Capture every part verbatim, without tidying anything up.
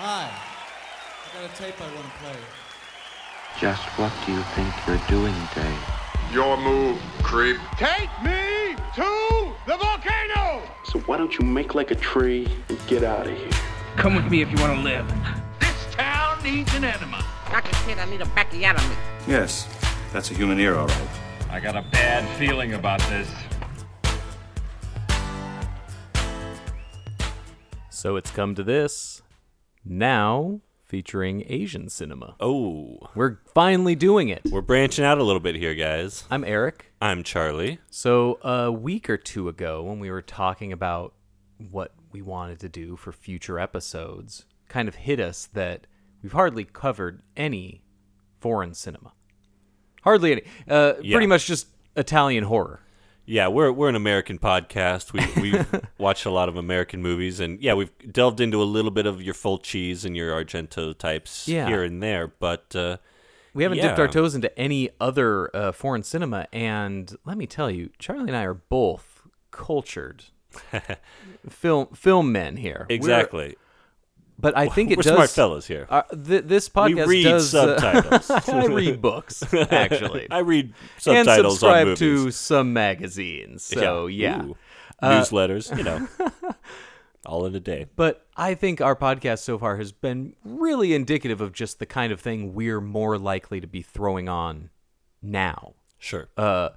Hi. I got a tape I want to play. Just what do you think you're doing, Dave? Your move, creep. Take me to the volcano! So why don't you make like a tree and get out of here? Come with me if you want to live. This town needs an enema. Like a kid, I need a backiotomy. Yes, that's a human ear, all right. I got a bad feeling about this. So it's come to this. Now, featuring Asian cinema. Oh. We're finally doing it. We're branching out a little bit here, guys. I'm Eric. I'm Charlie. So a week or two ago, when we were talking about what we wanted to do for future episodes, kind of hit us that we've hardly covered any foreign cinema. Hardly any. Uh, yeah. Pretty much just Italian horror. Yeah, we're we're an American podcast. We we've watched a lot of American movies, and yeah, we've delved into a little bit of your Fulcis and your Argento types yeah. here and there, but uh, we haven't yeah. dipped our toes into any other uh, foreign cinema. And let me tell you, Charlie and I are both cultured film film men here. Exactly. We're, but I think it we're does. We're smart fellas here. Uh, th- this podcast we read does, subtitles. Uh, I read books, actually. I read subtitles on movies. And subscribe to some magazines. So, yeah. yeah. Uh, Newsletters, you know. All in a day. But I think our podcast so far has been really indicative of just the kind of thing we're more likely to be throwing on now. Sure. Uh,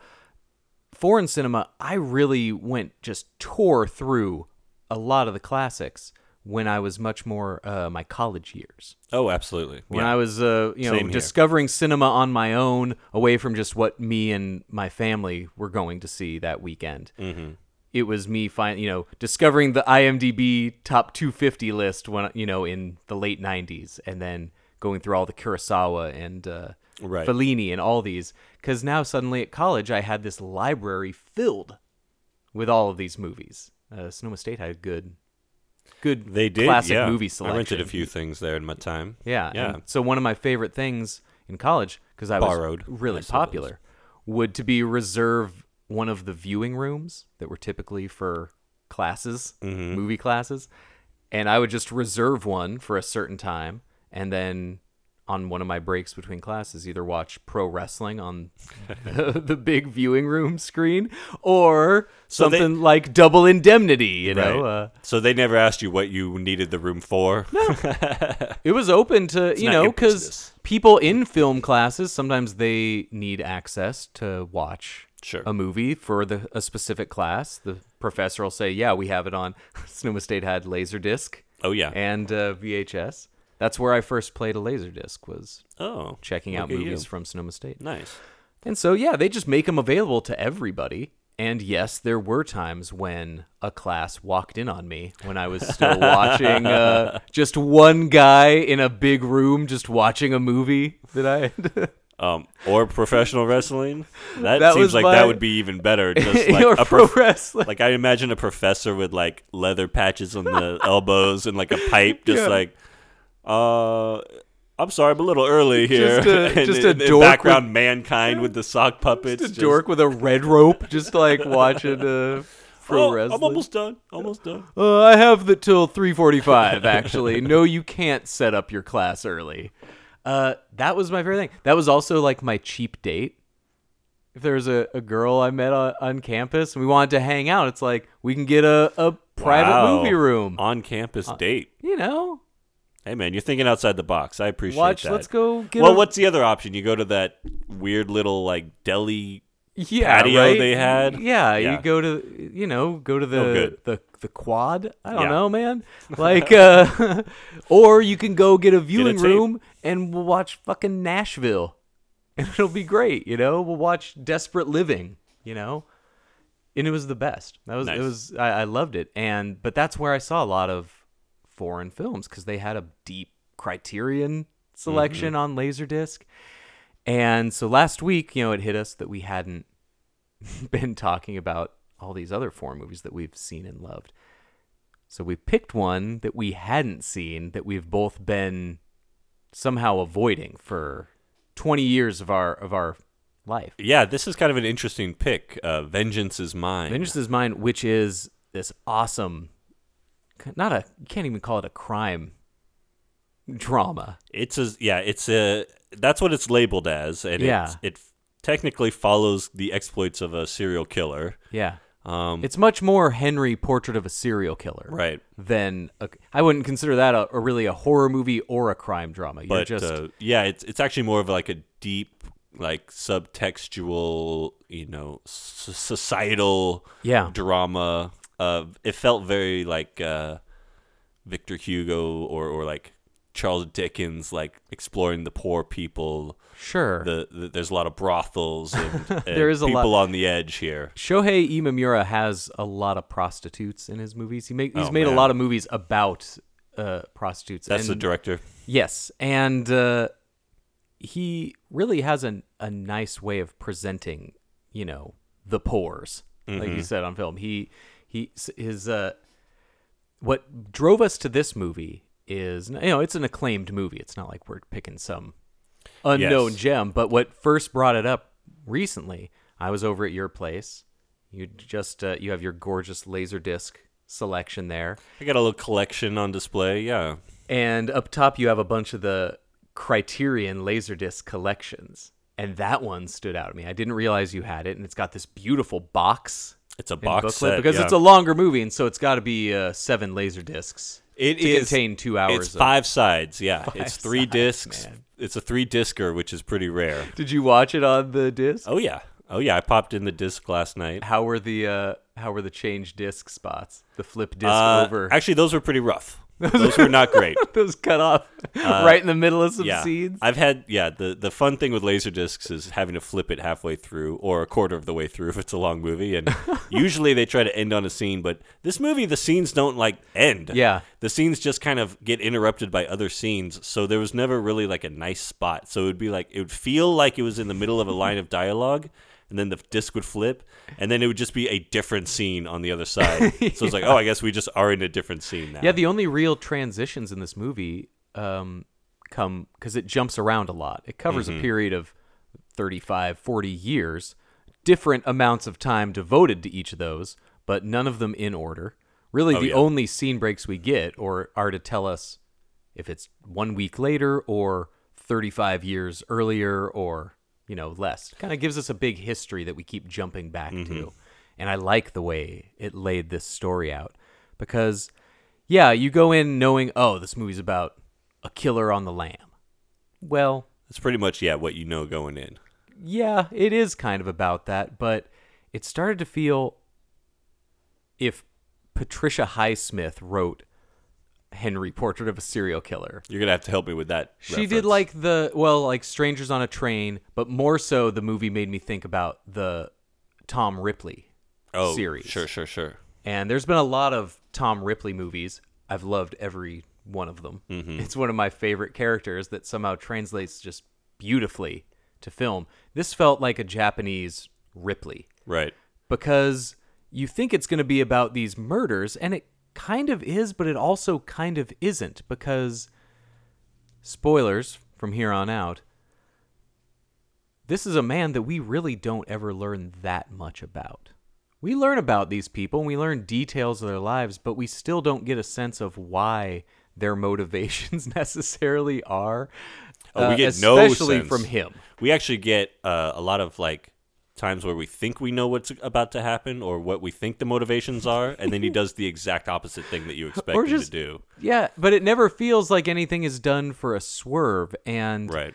foreign cinema, I really went just tore through a lot of the classics when I was much more uh, my college years. Oh, absolutely. When yeah. I was uh, you know Same discovering here. cinema on my own, away from just what me and my family were going to see that weekend. Mm-hmm. It was me find, you know discovering the I M D B top two fifty list when you know in the late nineties, and then going through all the Kurosawa and uh, right. Fellini and all these, because now suddenly at college I had this library filled with all of these movies. Uh, Sonoma State had a good... Good they did, classic yeah. movie selection. I rented a few things there in my time. Yeah. yeah. So one of my favorite things in college, because I Borrowed, was really I popular, would to be reserve one of the viewing rooms that were typically for classes, mm-hmm. movie classes. And I would just reserve one for a certain time. And then on one of my breaks between classes, either watch pro wrestling on the, the big viewing room screen or so something they, like Double Indemnity, you right. know. Uh, so they never asked you what you needed the room for? No. It was open to, it's you know, because people in film classes, sometimes they need access to watch sure. a movie for the a specific class. The professor will say, yeah, we have it on. Sonoma State had Laserdisc. Oh, yeah. And uh, V H S. That's where I first played a Laserdisc, was oh, checking out movies you. from Sonoma State. Nice. And so, yeah, they just make them available to everybody. And yes, there were times when a class walked in on me when I was still watching uh, just one guy in a big room just watching a movie that I had. Um, or professional wrestling. That, that seems like my... that would be even better. Just like or a pro prof- wrestling. Like I imagine a professor with like leather patches on the elbows and like a pipe just yeah. like... Uh, I'm sorry, I'm a little early here. Just a, and, just a and, and dork background with, mankind with the sock puppets. Just a just... dork with a red rope, just like watching uh, pro oh, wrestling. I'm almost done. Almost done. Uh, I have the till three forty-five. Actually, no, you can't set up your class early. Uh, that was my favorite thing. That was also like my cheap date. If there was a, a girl I met on, on campus and we wanted to hang out, it's like we can get a a private wow. movie room on campus uh, date. You know. Hey, man, you're thinking outside the box. I appreciate Watch, that. Watch, let's go get Well, a... what's the other option? You go to that weird little, like, deli yeah, patio right? they had? Yeah, yeah, you go to, you know, go to the no the, the quad. I don't yeah. know, man. Like, uh, or you can go get a viewing get a room and we'll watch fucking Nashville. And it'll be great, you know? We'll watch Desperate Living, you know? And it was the best. That was nice. It was I, I loved it. And but that's where I saw a lot of foreign films, because they had a deep Criterion selection mm-hmm. on Laserdisc. And so last week, you know, it hit us that we hadn't been talking about all these other foreign movies that we've seen and loved. So we picked one that we hadn't seen that we've both been somehow avoiding for twenty years of our of our life. Yeah, this is kind of an interesting pick. Uh, Vengeance is Mine. Vengeance is Mine, which is this awesome... Not a, you can't even call it a crime drama. It's a yeah. It's a that's what it's labeled as, and yeah. it it technically follows the exploits of a serial killer. Yeah. Um, it's much more Henry Portrait of a Serial Killer, right? Than a, I wouldn't consider that a, a really a horror movie or a crime drama. You're but just, uh, yeah, it's it's actually more of like a deep, like subtextual, you know, s- societal yeah. drama. Uh, it felt very like uh, Victor Hugo or or like Charles Dickens, like exploring the poor people. Sure. The, the, there's a lot of brothels and, and there is a people lot. on the edge here. Shohei Imamura has a lot of prostitutes in his movies. He make, He's oh, made man. a lot of movies about uh, prostitutes. That's and, the director. Yes. And uh, he really has an, a nice way of presenting, you know, the pores, mm-hmm. like you said on film. He, he, his, uh, what drove us to this movie is, you know, it's an acclaimed movie. It's not like we're picking some unknown yes. gem, but what first brought it up recently, I was over at your place. You just uh, you have your gorgeous Laserdisc selection there. I got a little collection on display, yeah. And up top you have a bunch of the Criterion Laserdisc collections, and that one stood out to me. I didn't realize you had it, and it's got this beautiful box. It's a box set because yeah. it's a longer movie, and so it's got to be uh, seven Laserdiscs. It to is, contain two hours. It's five of, sides, yeah. Five it's three sides, discs. Man. It's a three-discer, which is pretty rare. Did you watch it on the disc? Oh, yeah. Oh, yeah. I popped in the disc last night. How were the uh, how were the change disc spots? The flip disc uh, over? Actually, those were pretty rough. Those were not great. Those cut off uh, right in the middle of some yeah. scenes. I've had, yeah, the, the fun thing with laser discs is having to flip it halfway through or a quarter of the way through if it's a long movie. And usually they try to end on a scene, but this movie, the scenes don't like end. Yeah. The scenes just kind of get interrupted by other scenes. So there was never really like a nice spot. So it would be like, it would feel like it was in the middle of a line of dialogue. And then the disc would flip, and then it would just be a different scene on the other side. yeah. So it's like, oh, I guess we just are in a different scene now. Yeah, the only real transitions in this movie um, come because it jumps around a lot. It covers mm-hmm. a period of thirty-five, forty years, different amounts of time devoted to each of those, but none of them in order. Really, oh, the yeah. only scene breaks we get or are to tell us if it's one week later or thirty-five years earlier or... you know, less. Kind of gives us a big history that we keep jumping back mm-hmm. to. And I like the way it laid this story out because, yeah, you go in knowing, oh, this movie's about a killer on the lam. Well, that's pretty much, yeah, what you know going in. Yeah, it is kind of about that, but it started to feel if Patricia Highsmith wrote Henry Portrait of a Serial Killer. You're going to have to help me with that. She reference. did like the, well, like Strangers on a Train, but more so the movie made me think about the Tom Ripley oh, series. Sure, sure, sure. And there's been a lot of Tom Ripley movies. I've loved every one of them. Mm-hmm. It's one of my favorite characters that somehow translates just beautifully to film. This felt like a Japanese Ripley. Right. Because you think it's going to be about these murders, and it kind of is, but it also kind of isn't because, spoilers from here on out, this is a man that we really don't ever learn that much about. We learn about these people and we learn details of their lives, but we still don't get a sense of why their motivations necessarily are. Oh, we uh, get no sense. Especially from him. We actually get uh, a lot of like times where we think we know what's about to happen or what we think the motivations are, and then he does the exact opposite thing that you expect or just, him to do. Yeah, but it never feels like anything is done for a swerve, and right.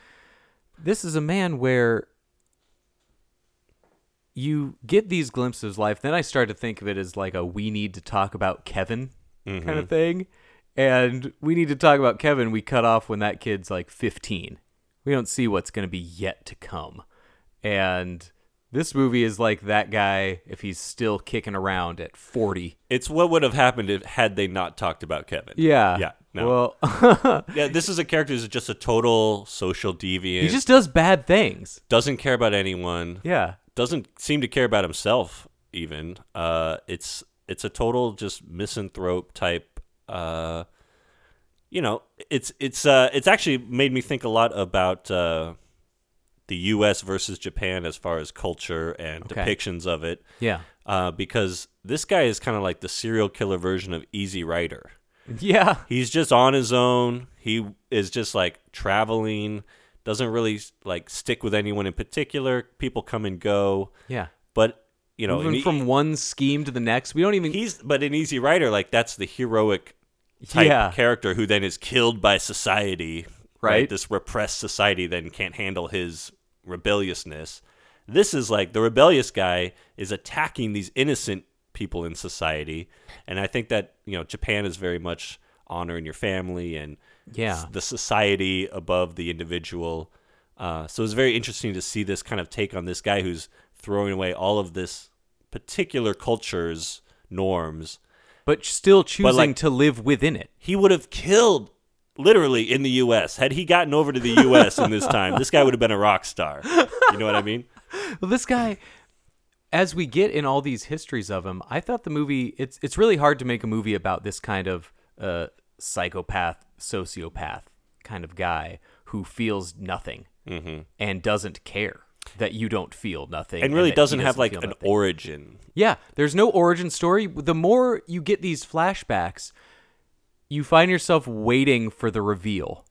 this is a man where you get these glimpses of life. Then I started to think of it as like a We Need to Talk About Kevin mm-hmm. kind of thing, and We Need to Talk About Kevin, we cut off when that kid's like fifteen. We don't see what's going to be yet to come, and this movie is like that guy if he's still kicking around at forty. It's what would have happened if, had they not talked about Kevin. Yeah. Yeah. No. Well, yeah, this is a character who's just a total social deviant. He just does bad things. Doesn't care about anyone. Yeah. Doesn't seem to care about himself even. Uh, it's it's a total just misanthrope type. Uh, you know, it's it's uh, it's actually made me think a lot about. Uh, The U S versus Japan as far as culture and okay. depictions of it. Yeah. Uh, because this guy is kind of like the serial killer version of Easy Rider. Yeah. He's just on his own. He is just like traveling, doesn't really like stick with anyone in particular. People come and go. Yeah. But, you know, moving from one scheme to the next. We don't even He's but in Easy Rider, like that's the heroic type yeah. character who then is killed by society. Right. right? This repressed society then can't handle his rebelliousness. This is like the rebellious guy is attacking these innocent people in society. And I think that, you know, Japan is very much honoring your family and yeah. the society above the individual. Uh, so it's very interesting to see this kind of take on this guy who's throwing away all of this particular culture's norms. But still choosing but like, to live within it. He would have killed literally in the U S Had he gotten over to the U S in this time, this guy would have been a rock star. You know what I mean? Well, this guy, as we get in all these histories of him, I thought the movie, it's it's really hard to make a movie about this kind of uh, psychopath, sociopath kind of guy who feels nothing mm-hmm. and doesn't care that you don't feel nothing. And really and doesn't, doesn't have like an nothing. origin. Yeah, there's no origin story. The more you get these flashbacks, you find yourself waiting for the reveal,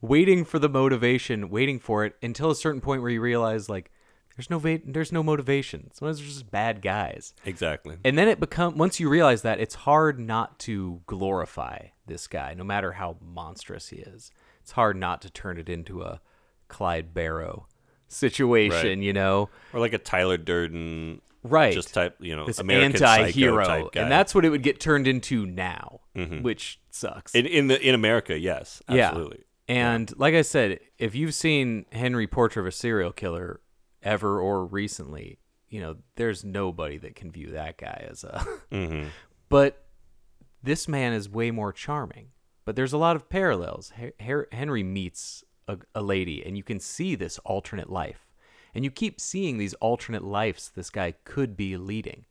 waiting for the motivation, waiting for it until a certain point where you realize like, There's no va- there's no motivation. Sometimes they're just bad guys. Exactly. And then it become once you realize that, it's hard not to glorify this guy, no matter how monstrous he is. It's hard not to turn it into a Clyde Barrow situation, right. you know, or like a Tyler Durden, right? Just type, you know, this American anti-hero, type guy. And that's what it would get turned into now, mm-hmm. which sucks. In in, the, in America, yes, absolutely. Yeah. And yeah. like I said, if you've seen Henry Portrait of a Serial Killer. Ever or recently, you know, there's nobody that can view that guy as a... Mm-hmm. But this man is way more charming. But there's a lot of parallels. Henry meets a, a lady, and you can see this alternate life. And you keep seeing these alternate lives this guy could be leading.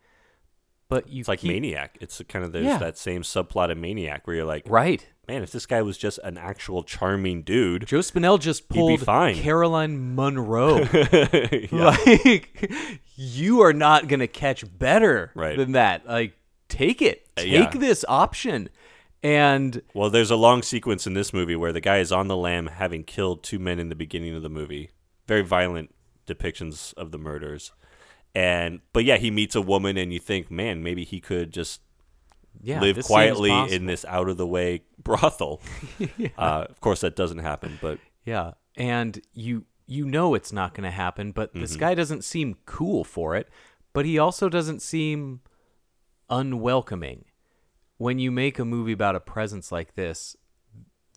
But you It's like keep... Maniac. It's kind of there's yeah. that same subplot of Maniac where you're like... Right. Man, if this guy was just an actual charming dude, Joe Spinell just pulled Caroline Munro. Like, you are not going to catch better right. than that. Like, take it. Take uh, yeah. this option. And well, there's a long sequence in this movie where the guy is on the lam having killed two men in the beginning of the movie. Very violent depictions of the murders. And but yeah, he meets a woman and you think, man, maybe he could just Yeah, live quietly in this out-of-the-way brothel. yeah. uh, of course, that doesn't happen. But yeah, and you you know it's not going to happen, but mm-hmm. this guy doesn't seem cool for it, but he also doesn't seem unwelcoming. When you make a movie about a presence like this,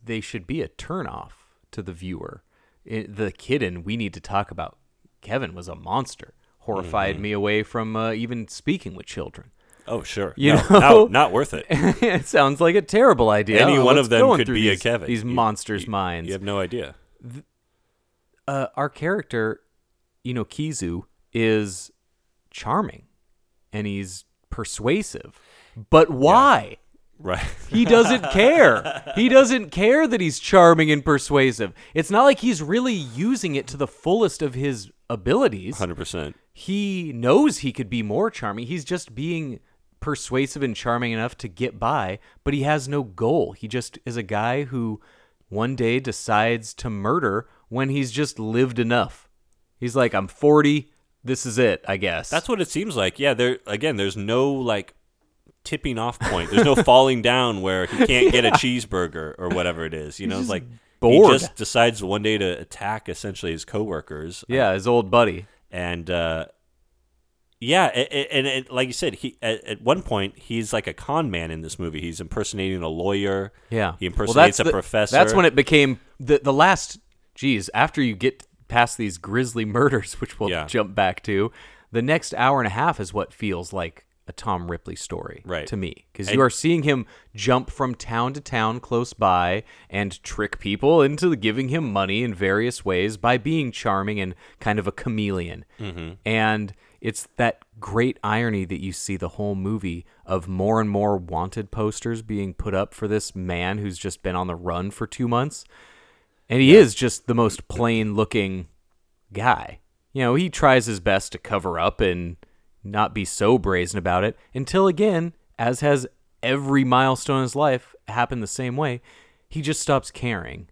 they should be a turnoff to the viewer. It, the kid in We Need to Talk About Kevin was a monster. Horrified mm-hmm. me away from uh, even speaking with children. Oh, sure. You no, know? Not, not worth it. It sounds like a terrible idea. Any oh, one of them could be these, a Kevin. These you, monsters' you, minds. You have no idea. The, uh, our character, Enokizu, is charming, and he's persuasive. But why? Yeah. Right. He doesn't care. He doesn't care that he's charming and persuasive. It's not like he's really using it to the fullest of his abilities. one hundred percent. He knows he could be more charming. He's just being... persuasive and charming enough to get by, but he has no goal. He just is a guy who one day decides to murder when he's just lived enough. He's like, I'm forty. This is it, I guess. That's what it seems like. Yeah. There again, there's no like tipping off point. There's no falling down where he can't yeah. get a cheeseburger or whatever it is. You he's know, like bored. He just decides one day to attack essentially his coworkers. Yeah. Um, his old buddy. And, uh, Yeah, and, and, and like you said, he at, at one point, he's like a con man in this movie. He's impersonating a lawyer. Yeah. He impersonates well, a the, professor. That's when it became the, the last, geez, after you get past these grisly murders, which we'll yeah. jump back to, the next hour and a half is what feels like a Tom Ripley story right. to me. Because you are seeing him jump from town to town close by and trick people into giving him money in various ways by being charming and kind of a chameleon. Mm-hmm. And... it's that great irony that you see the whole movie of more and more wanted posters being put up for this man who's just been on the run for two months. And he yeah. is just the most plain looking guy. You know, he tries his best to cover up and not be so brazen about it until, again, as has every milestone in his life happened the same way. He just stops caring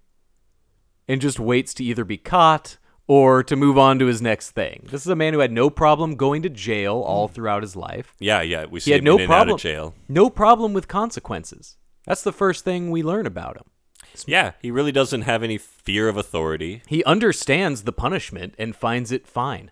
and just waits to either be caught or to move on to his next thing. This is a man who had no problem going to jail all throughout his life. Yeah, yeah. We see him no in and out of jail. No problem with consequences. That's the first thing we learn about him. Yeah, he really doesn't have any fear of authority. He understands the punishment and finds it fine.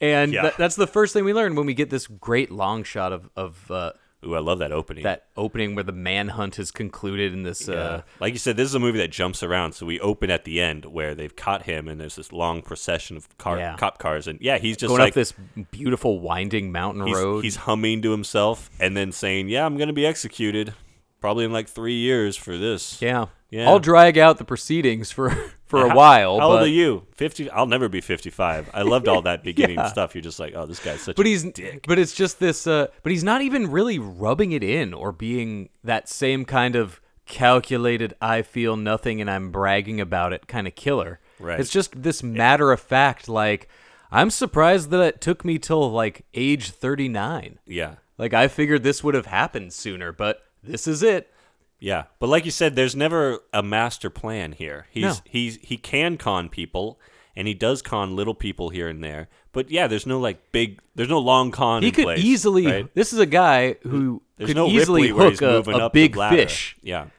And yeah. th- that's the first thing we learn when we get this great long shot of... of uh, Ooh, I love that opening. That opening where the manhunt is concluded in this... Yeah. Uh, like you said, this is a movie that jumps around, so we open at the end where they've caught him, and there's this long procession of car, yeah. cop cars, and yeah, he's just going like, up this beautiful winding mountain he's, road. He's humming to himself, and then saying, yeah, I'm going to be executed probably in like three years for this. Yeah. Yeah. I'll drag out the proceedings for, for a how, while. How but... old are you? fifty? I'll never be fifty-five. I loved all that beginning yeah. stuff. You're just like, oh, this guy's such but a he's, dick. But it's just this, uh, but he's not even really rubbing it in or being that same kind of calculated, I feel nothing and I'm bragging about it kind of killer. Right. It's just this matter of fact, like, I'm surprised that it took me till like age thirty-nine. Yeah. Like, I figured this would have happened sooner, but this is it. Yeah, but like you said, there's never a master plan here. He's no. he's he can con people, and he does con little people here and there. But yeah, there's no like big, there's no long con. He in could place, easily. Right? This is a guy who there's could no easily hook a, a big fish. Yeah,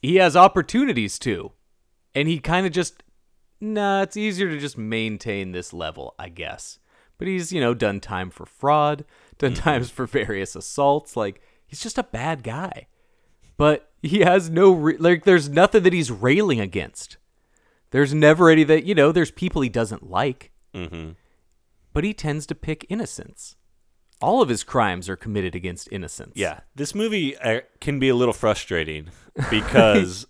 he has opportunities to, and he kind of just nah. It's easier to just maintain this level, I guess. But he's you know done time for fraud, done mm-hmm. times for various assaults. Like he's just a bad guy. But he has no, re- like, there's nothing that he's railing against. There's never any that, you know, there's people he doesn't like. Mm-hmm. But he tends to pick innocents. All of his crimes are committed against innocents. Yeah. This movie uh, can be a little frustrating because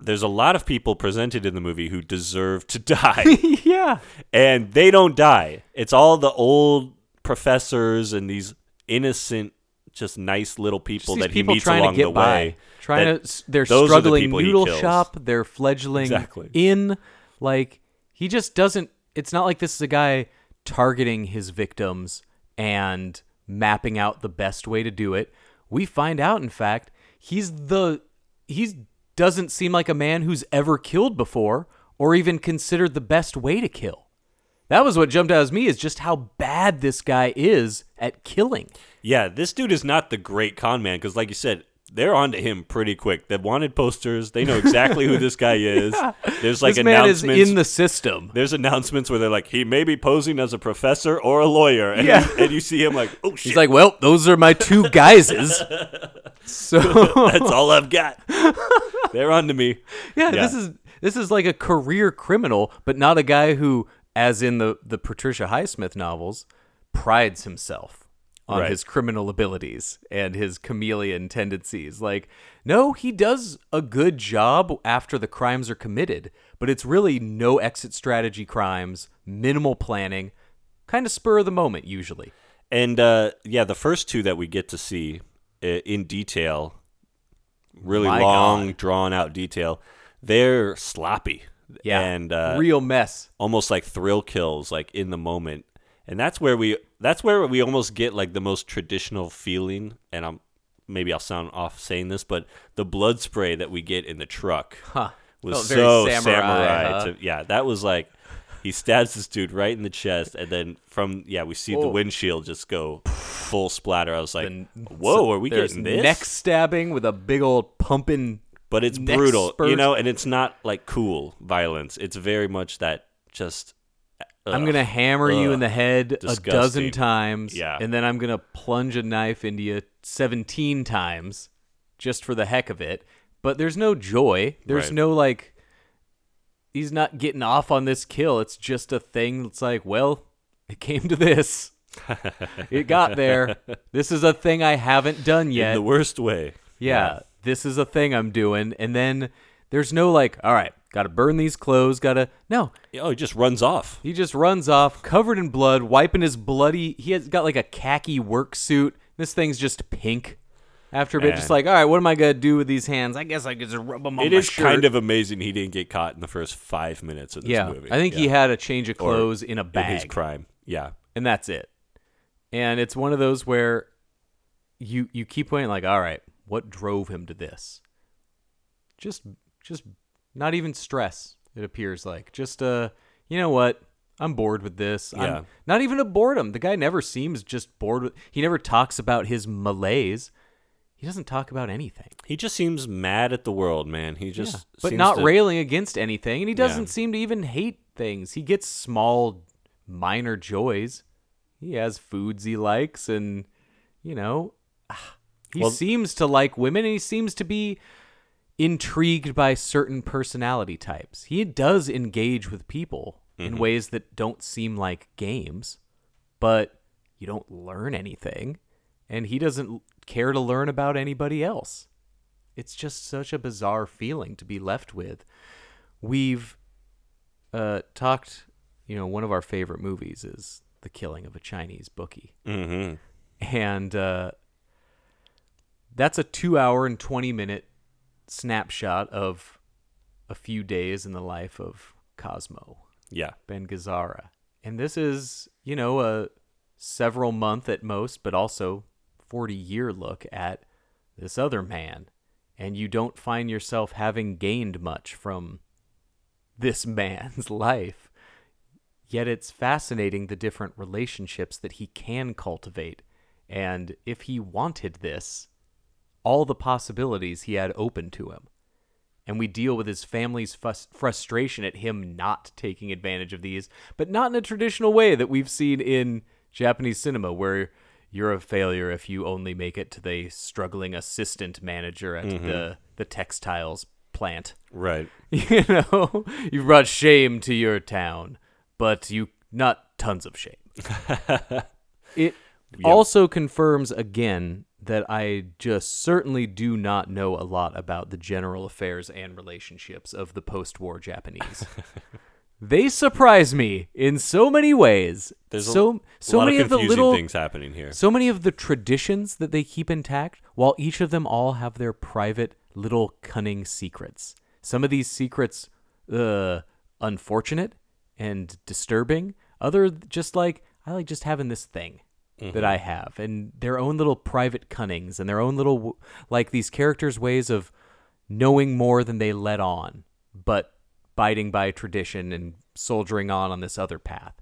there's a lot of people presented in the movie who deserve to die. Yeah. And they don't die. It's all the old professors and these innocent just nice little people that he people meets along the by, way. Trying to, they're struggling the noodle shop, they're fledgling exactly. in. Like, he just doesn't, it's not like this is a guy targeting his victims and mapping out the best way to do it. We find out, in fact, he's the, he's doesn't seem like a man who's ever killed before or even considered the best way to kill. That was what jumped out at me, is just how bad this guy is at killing. Yeah, this dude is not the great con man, because like you said, they're onto him pretty quick. They've wanted posters. They know exactly who this guy is. Yeah. There's like this announcements. Man is in the system. There's announcements where they're like, he may be posing as a professor or a lawyer. And, yeah. and you see him like, oh, shit. He's like, well, those are my two guises. So that's all I've got. They're onto me. Yeah, yeah, this is this is like a career criminal, but not a guy who... as in the, the Patricia Highsmith novels, prides himself on right. his criminal abilities and his chameleon tendencies. Like, no, he does a good job after the crimes are committed, but it's really no exit strategy crimes, minimal planning, kind of spur of the moment usually. And, uh, yeah, the first two that we get to see in detail, really My long, God. drawn-out detail, they're sloppy. Yeah, and uh, real mess, almost like thrill kills, like in the moment, and that's where we that's where we almost get like the most traditional feeling. And I'm maybe I'll sound off saying this, but the blood spray that we get in the truck huh. was oh, so very samurai. samurai huh? to, yeah, that was like he stabs this dude right in the chest, and then from yeah we see oh. the windshield just go full splatter. I was like, the, whoa, so are we getting this? Neck stabbing with a big old pumping. But it's Next brutal, spurt. you know, and it's not like cool violence. It's very much that just... Ugh, I'm going to hammer ugh, you in the head disgusting. a dozen times, yeah. and then I'm going to plunge a knife into you seventeen times just for the heck of it. But there's no joy. There's right. no, like, he's not getting off on this kill. It's just a thing that's like, well, it came to this. It got there. This is a thing I haven't done yet. In the worst way. Yeah. yeah. This is a thing I'm doing. And then there's no like, all right, got to burn these clothes. Got to, no. Oh, he just runs off. He just runs off, covered in blood, wiping his bloody, he has got like a khaki work suit. This thing's just pink. After a bit, and just like, all right, what am I going to do with these hands? I guess I could just rub them on my shirt. It is kind of amazing he didn't get caught in the first five minutes of this yeah, movie. I think yeah. he had a change of clothes or in a bag. In his crime, yeah. And that's it. And it's one of those where you you keep waiting like, all right. What drove him to this? Just, just not even stress, it appears like. Just, uh, you know what? I'm bored with this. Yeah. I'm, not even a boredom. The guy never seems just bored. With, he never talks about his malaise. He doesn't talk about anything. He just seems mad at the world, man. He just yeah. But seems not to... railing against anything, and he doesn't yeah. seem to even hate things. He gets small, minor joys. He has foods he likes, and, you know, he well, seems to like women, and he seems to be intrigued by certain personality types. He does engage with people mm-hmm. in ways that don't seem like games, but you don't learn anything, and he doesn't care to learn about anybody else. It's just such a bizarre feeling to be left with. We've uh, talked, you know, one of our favorite movies is The Killing of a Chinese Bookie. Mm-hmm. And uh, that's a two hour and twenty minute snapshot of a few days in the life of Cosmo. Yeah. Ben Gazzara. And this is, you know, a several month at most, but also forty year look at this other man, and you don't find yourself having gained much from this man's life. Yet it's fascinating the different relationships that he can cultivate, and if he wanted this, all the possibilities he had open to him. And we deal with his family's fus- frustration at him not taking advantage of these, but not in a traditional way that we've seen in Japanese cinema, where you're a failure if you only make it to the struggling assistant manager at mm-hmm. the, the textiles plant. Right. You know, you brought shame to your town, but you not tons of shame. It yep. also confirms again that I just certainly do not know a lot about the general affairs and relationships of the post-war Japanese. They surprise me in so many ways. There's a, so, so a lot many of confusing of the little, things happening here. So many of the traditions that they keep intact, while each of them all have their private little cunning secrets. Some of these secrets, uh, unfortunate and disturbing. Other just like, I like just having this thing mm-hmm. that I have. And their own little private cunnings and their own little, like these characters' ways of knowing more than they let on. But abiding by tradition and soldiering on on this other path.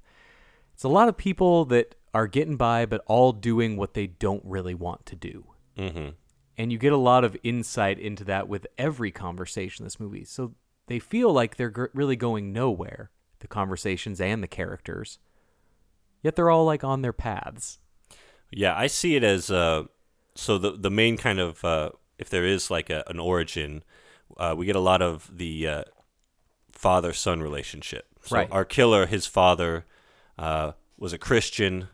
It's a lot of people that are getting by, but all doing what they don't really want to do. Mm-hmm. And you get a lot of insight into that with every conversation in this movie. So they feel like they're g- really going nowhere, the conversations and the characters. Yet they're all like on their paths. Yeah, I see it as, uh, so the, the main kind of, uh, if there is like a, an origin, uh, we get a lot of the... Uh, father-son relationship. So right. Our killer, his father, uh, was a Christian,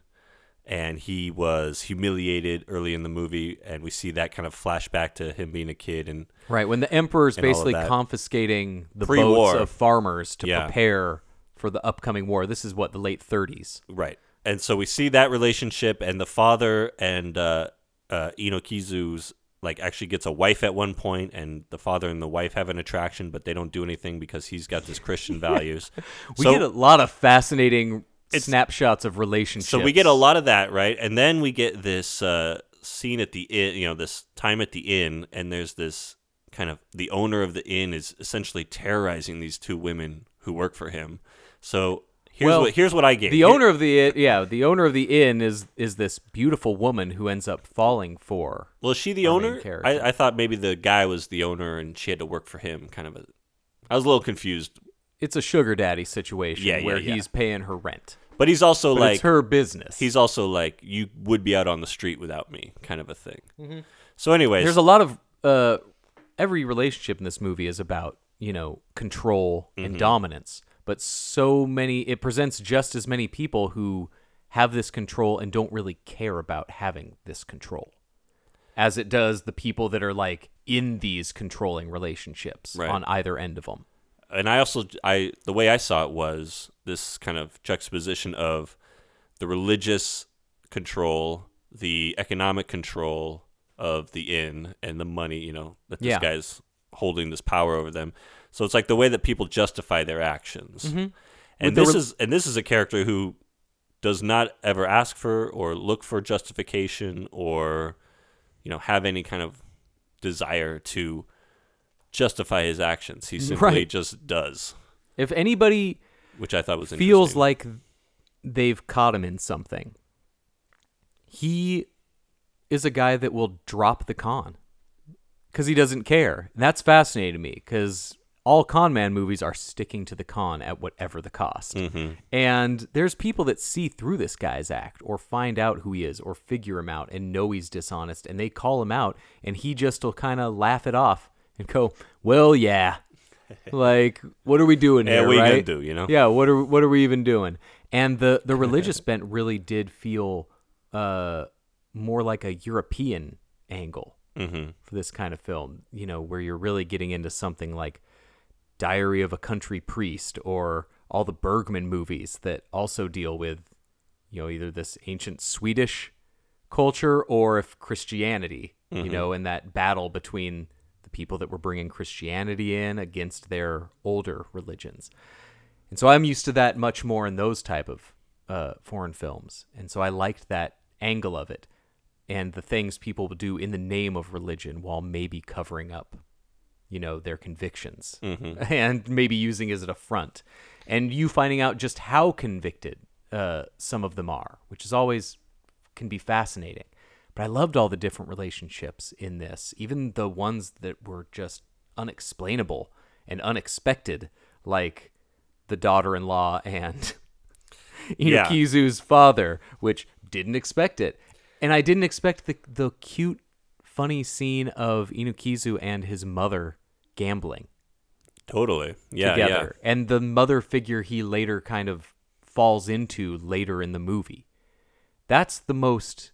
and he was humiliated early in the movie, and we see that kind of flashback to him being a kid. And right, when the emperor's basically confiscating the Pre-war. boats of farmers to yeah. prepare for the upcoming war. This is, what, the late thirties. Right. And so we see that relationship, and the father and uh, uh, Enokizu's like actually gets a wife at one point, and the father and the wife have an attraction, but they don't do anything because he's got this Christian values. we so, get a lot of fascinating snapshots of relationships. So we get a lot of that, right? And then we get this uh, scene at the inn, you know, this time at the inn, and there's this kind of, the owner of the inn is essentially terrorizing these two women who work for him. So here's well, what here's what I get. The Here. owner of the yeah, the owner of the inn is is this beautiful woman who ends up falling for. Well, is she the owner? I, I thought maybe the guy was the owner and she had to work for him. Kind of a, I was a little confused. It's a sugar daddy situation yeah, where yeah, he's yeah. paying her rent, but he's also but like it's her business. He's also like, you would be out on the street without me, kind of a thing. Mm-hmm. So, anyways, there's a lot of uh, every relationship in this movie is about, you know, control mm-hmm. and dominance. But so many, it presents just as many people who have this control and don't really care about having this control as it does the people that are like in these controlling relationships right. on either end of them. And I also, I the way I saw it was this kind of juxtaposition of the religious control, the economic control of the inn and the money, you know, that this yeah. guy's holding this power over them. So it's like the way that people justify their actions. Mm-hmm. And this re- is and this is a character who does not ever ask for or look for justification or, you know, have any kind of desire to justify his actions. He simply right. just does. If anybody, which I thought was feels like they've caught him in something, he is a guy that will drop the con because he doesn't care. And that's fascinating to me because all con man movies are sticking to the con at whatever the cost. Mm-hmm. And there's people that see through this guy's act or find out who he is or figure him out and know he's dishonest, and they call him out, and he just will kind of laugh it off and go, well, yeah, like, what are we doing here? Yeah, what are right? you gonna do, you know? Yeah, what are what are we even doing? And the, the religious bent really did feel uh, more like a European angle mm-hmm. for this kind of film, you know, where you're really getting into something like Diary of a Country Priest or all the Bergman movies that also deal with, you know, either this ancient Swedish culture or if Christianity, mm-hmm. you know, and that battle between people that were bringing Christianity in against their older religions. And so I'm used to that much more in those type of uh, foreign films. And so I liked that angle of it and the things people would do in the name of religion while maybe covering up, you know, their convictions mm-hmm. and maybe using it as an affront. And you finding out just how convicted uh, some of them are, which is always can be fascinating. But I loved all the different relationships in this, even the ones that were just unexplainable and unexpected, like the daughter-in-law and Enokizu's yeah. father, which didn't expect it. And I didn't expect the the cute, funny scene of Enokizu and his mother gambling. Totally. Yeah, together. Yeah. And the mother figure he later kind of falls into later in the movie. That's the most...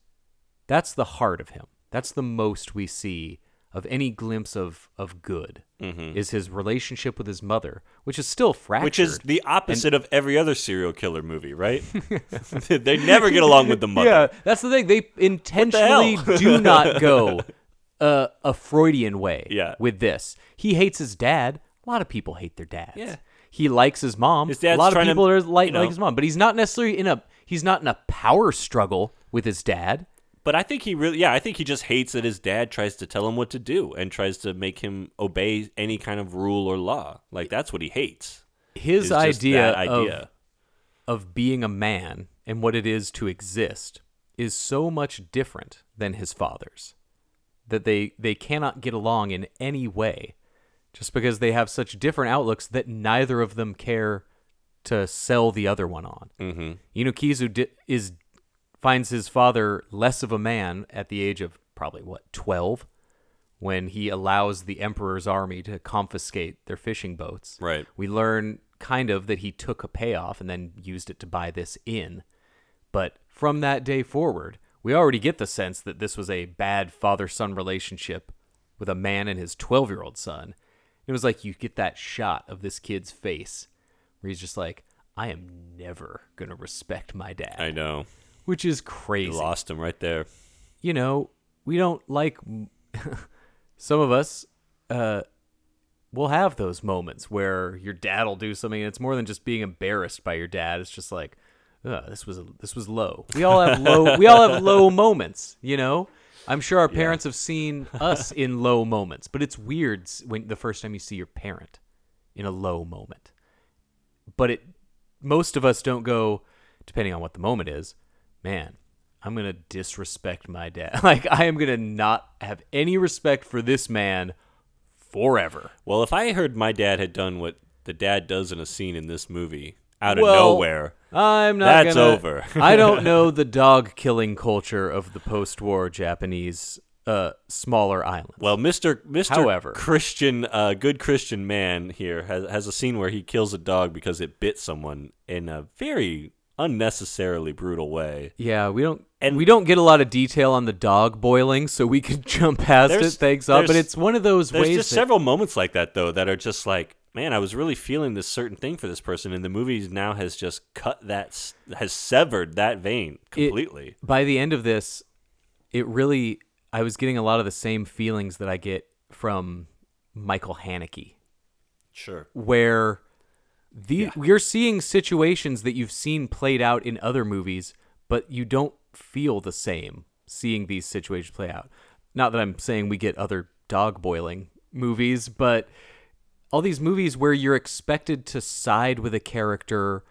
That's the heart of him. That's the most we see of any glimpse of, of good mm-hmm. is his relationship with his mother, which is still fractured. Which is the opposite and... of every other serial killer movie, right? They never get along with the mother. Yeah, that's the thing. They intentionally the do not go uh, a Freudian way yeah. with this. He hates his dad. A lot of people hate their dads. Yeah. He likes his mom. His dad's a lot of people to, are like, you know, like his mom, but he's not necessarily in a he's not in a power struggle with his dad. But I think he really, yeah, I think he just hates that his dad tries to tell him what to do and tries to make him obey any kind of rule or law. Like, that's what he hates. His idea, idea. Of, of being a man and what it is to exist is so much different than his father's that they, they cannot get along in any way just because they have such different outlooks that neither of them care to sell the other one on. Mm-hmm. Enokizu di- is finds his father less of a man at the age of probably, what, twelve, when he allows the emperor's army to confiscate their fishing boats. Right. We learn kind of that he took a payoff and then used it to buy this inn. But from that day forward, we already get the sense that this was a bad father-son relationship with a man and his twelve-year-old son. It was like you get that shot of this kid's face where he's just like, I am never going to respect my dad. I know. Which is crazy. You lost him right there. You know, we don't like... some of us uh, will have those moments where your dad will do something, and it's more than just being embarrassed by your dad. It's just like, oh, this was this was low. We all have low We all have low moments, you know? I'm sure our parents yeah. have seen us in low moments, but it's weird when the first time you see your parent in a low moment. But it most of us don't go, depending on what the moment is, man, I'm going to disrespect my dad. Like, I am going to not have any respect for this man forever. Well, if I heard my dad had done what the dad does in a scene in this movie out of well, nowhere, I'm not that's gonna, over. I don't know the dog-killing culture of the post-war Japanese uh, smaller islands. Well, Mister Mister However, Christian, uh, good Christian man here has, has a scene where he kills a dog because it bit someone in a very... unnecessarily brutal way. Yeah, we don't and we don't get a lot of detail on the dog boiling, so we could jump past it, thanks up. But it's one of those ways. There's just that, several moments like that, though, that are just like, man, I was really feeling this certain thing for this person, and the movie now has just cut that, has severed that vein completely. It, by the end of this, it really, I was getting a lot of the same feelings that I get from Michael Haneke. Sure. Where... The, yeah. You're seeing situations that you've seen played out in other movies, but you don't feel the same seeing these situations play out. Not that I'm saying we get other dog boiling movies, but all these movies where you're expected to side with a character,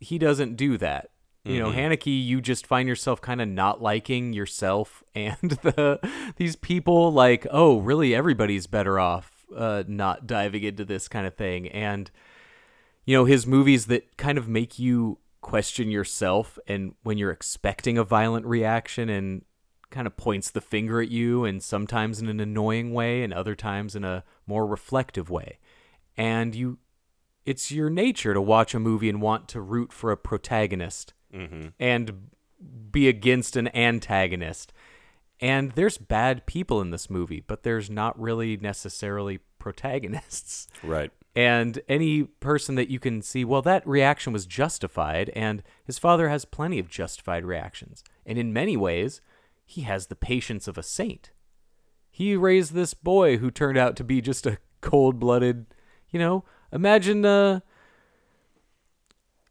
he doesn't do that. You know, mm-hmm. Haneke, you just find yourself kind of not liking yourself and the, these people, like, oh, really, everybody's better off uh, not diving into this kind of thing. And, you know, his movies that kind of make you question yourself, and when you're expecting a violent reaction and kind of points the finger at you, and sometimes in an annoying way and other times in a more reflective way. And you, it's your nature to watch a movie and want to root for a protagonist. Mm-hmm. And be against an antagonist. And there's bad people in this movie, but there's not really necessarily protagonists. Right. And any person that you can see, well, that reaction was justified, and his father has plenty of justified reactions. And in many ways, he has the patience of a saint. He raised this boy who turned out to be just a cold-blooded, you know, imagine... Uh,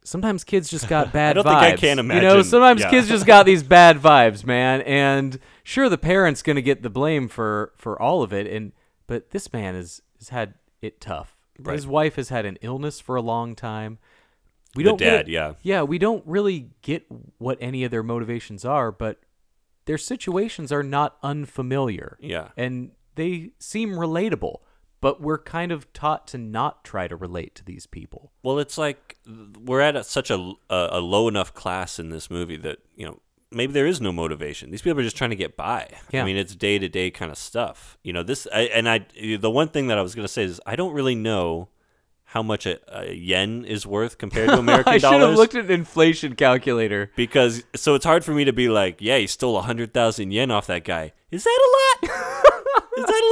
Sometimes kids just got bad vibes. I don't vibes. think I can imagine. You know, sometimes yeah. kids just got these bad vibes, man. And sure, the parent's going to get the blame for, for all of it. And but this man is, has had it tough. Right. His wife has had an illness for a long time. We the don't dad, get, yeah. Yeah, we don't really get what any of their motivations are, but their situations are not unfamiliar. Yeah. And they seem relatable. But we're kind of taught to not try to relate to these people. Well, it's like we're at a, such a, a low enough class in this movie that, you know, maybe there is no motivation. These people are just trying to get by. Yeah. I mean, it's day-to-day kind of stuff. You know, this, I, and I, the one thing that I was going to say is I don't really know how much a, a yen is worth compared to American I dollars. I should have looked at an inflation calculator. Because, so it's hard for me to be like, yeah, he stole one hundred thousand yen off that guy. Is that a lot? Is that a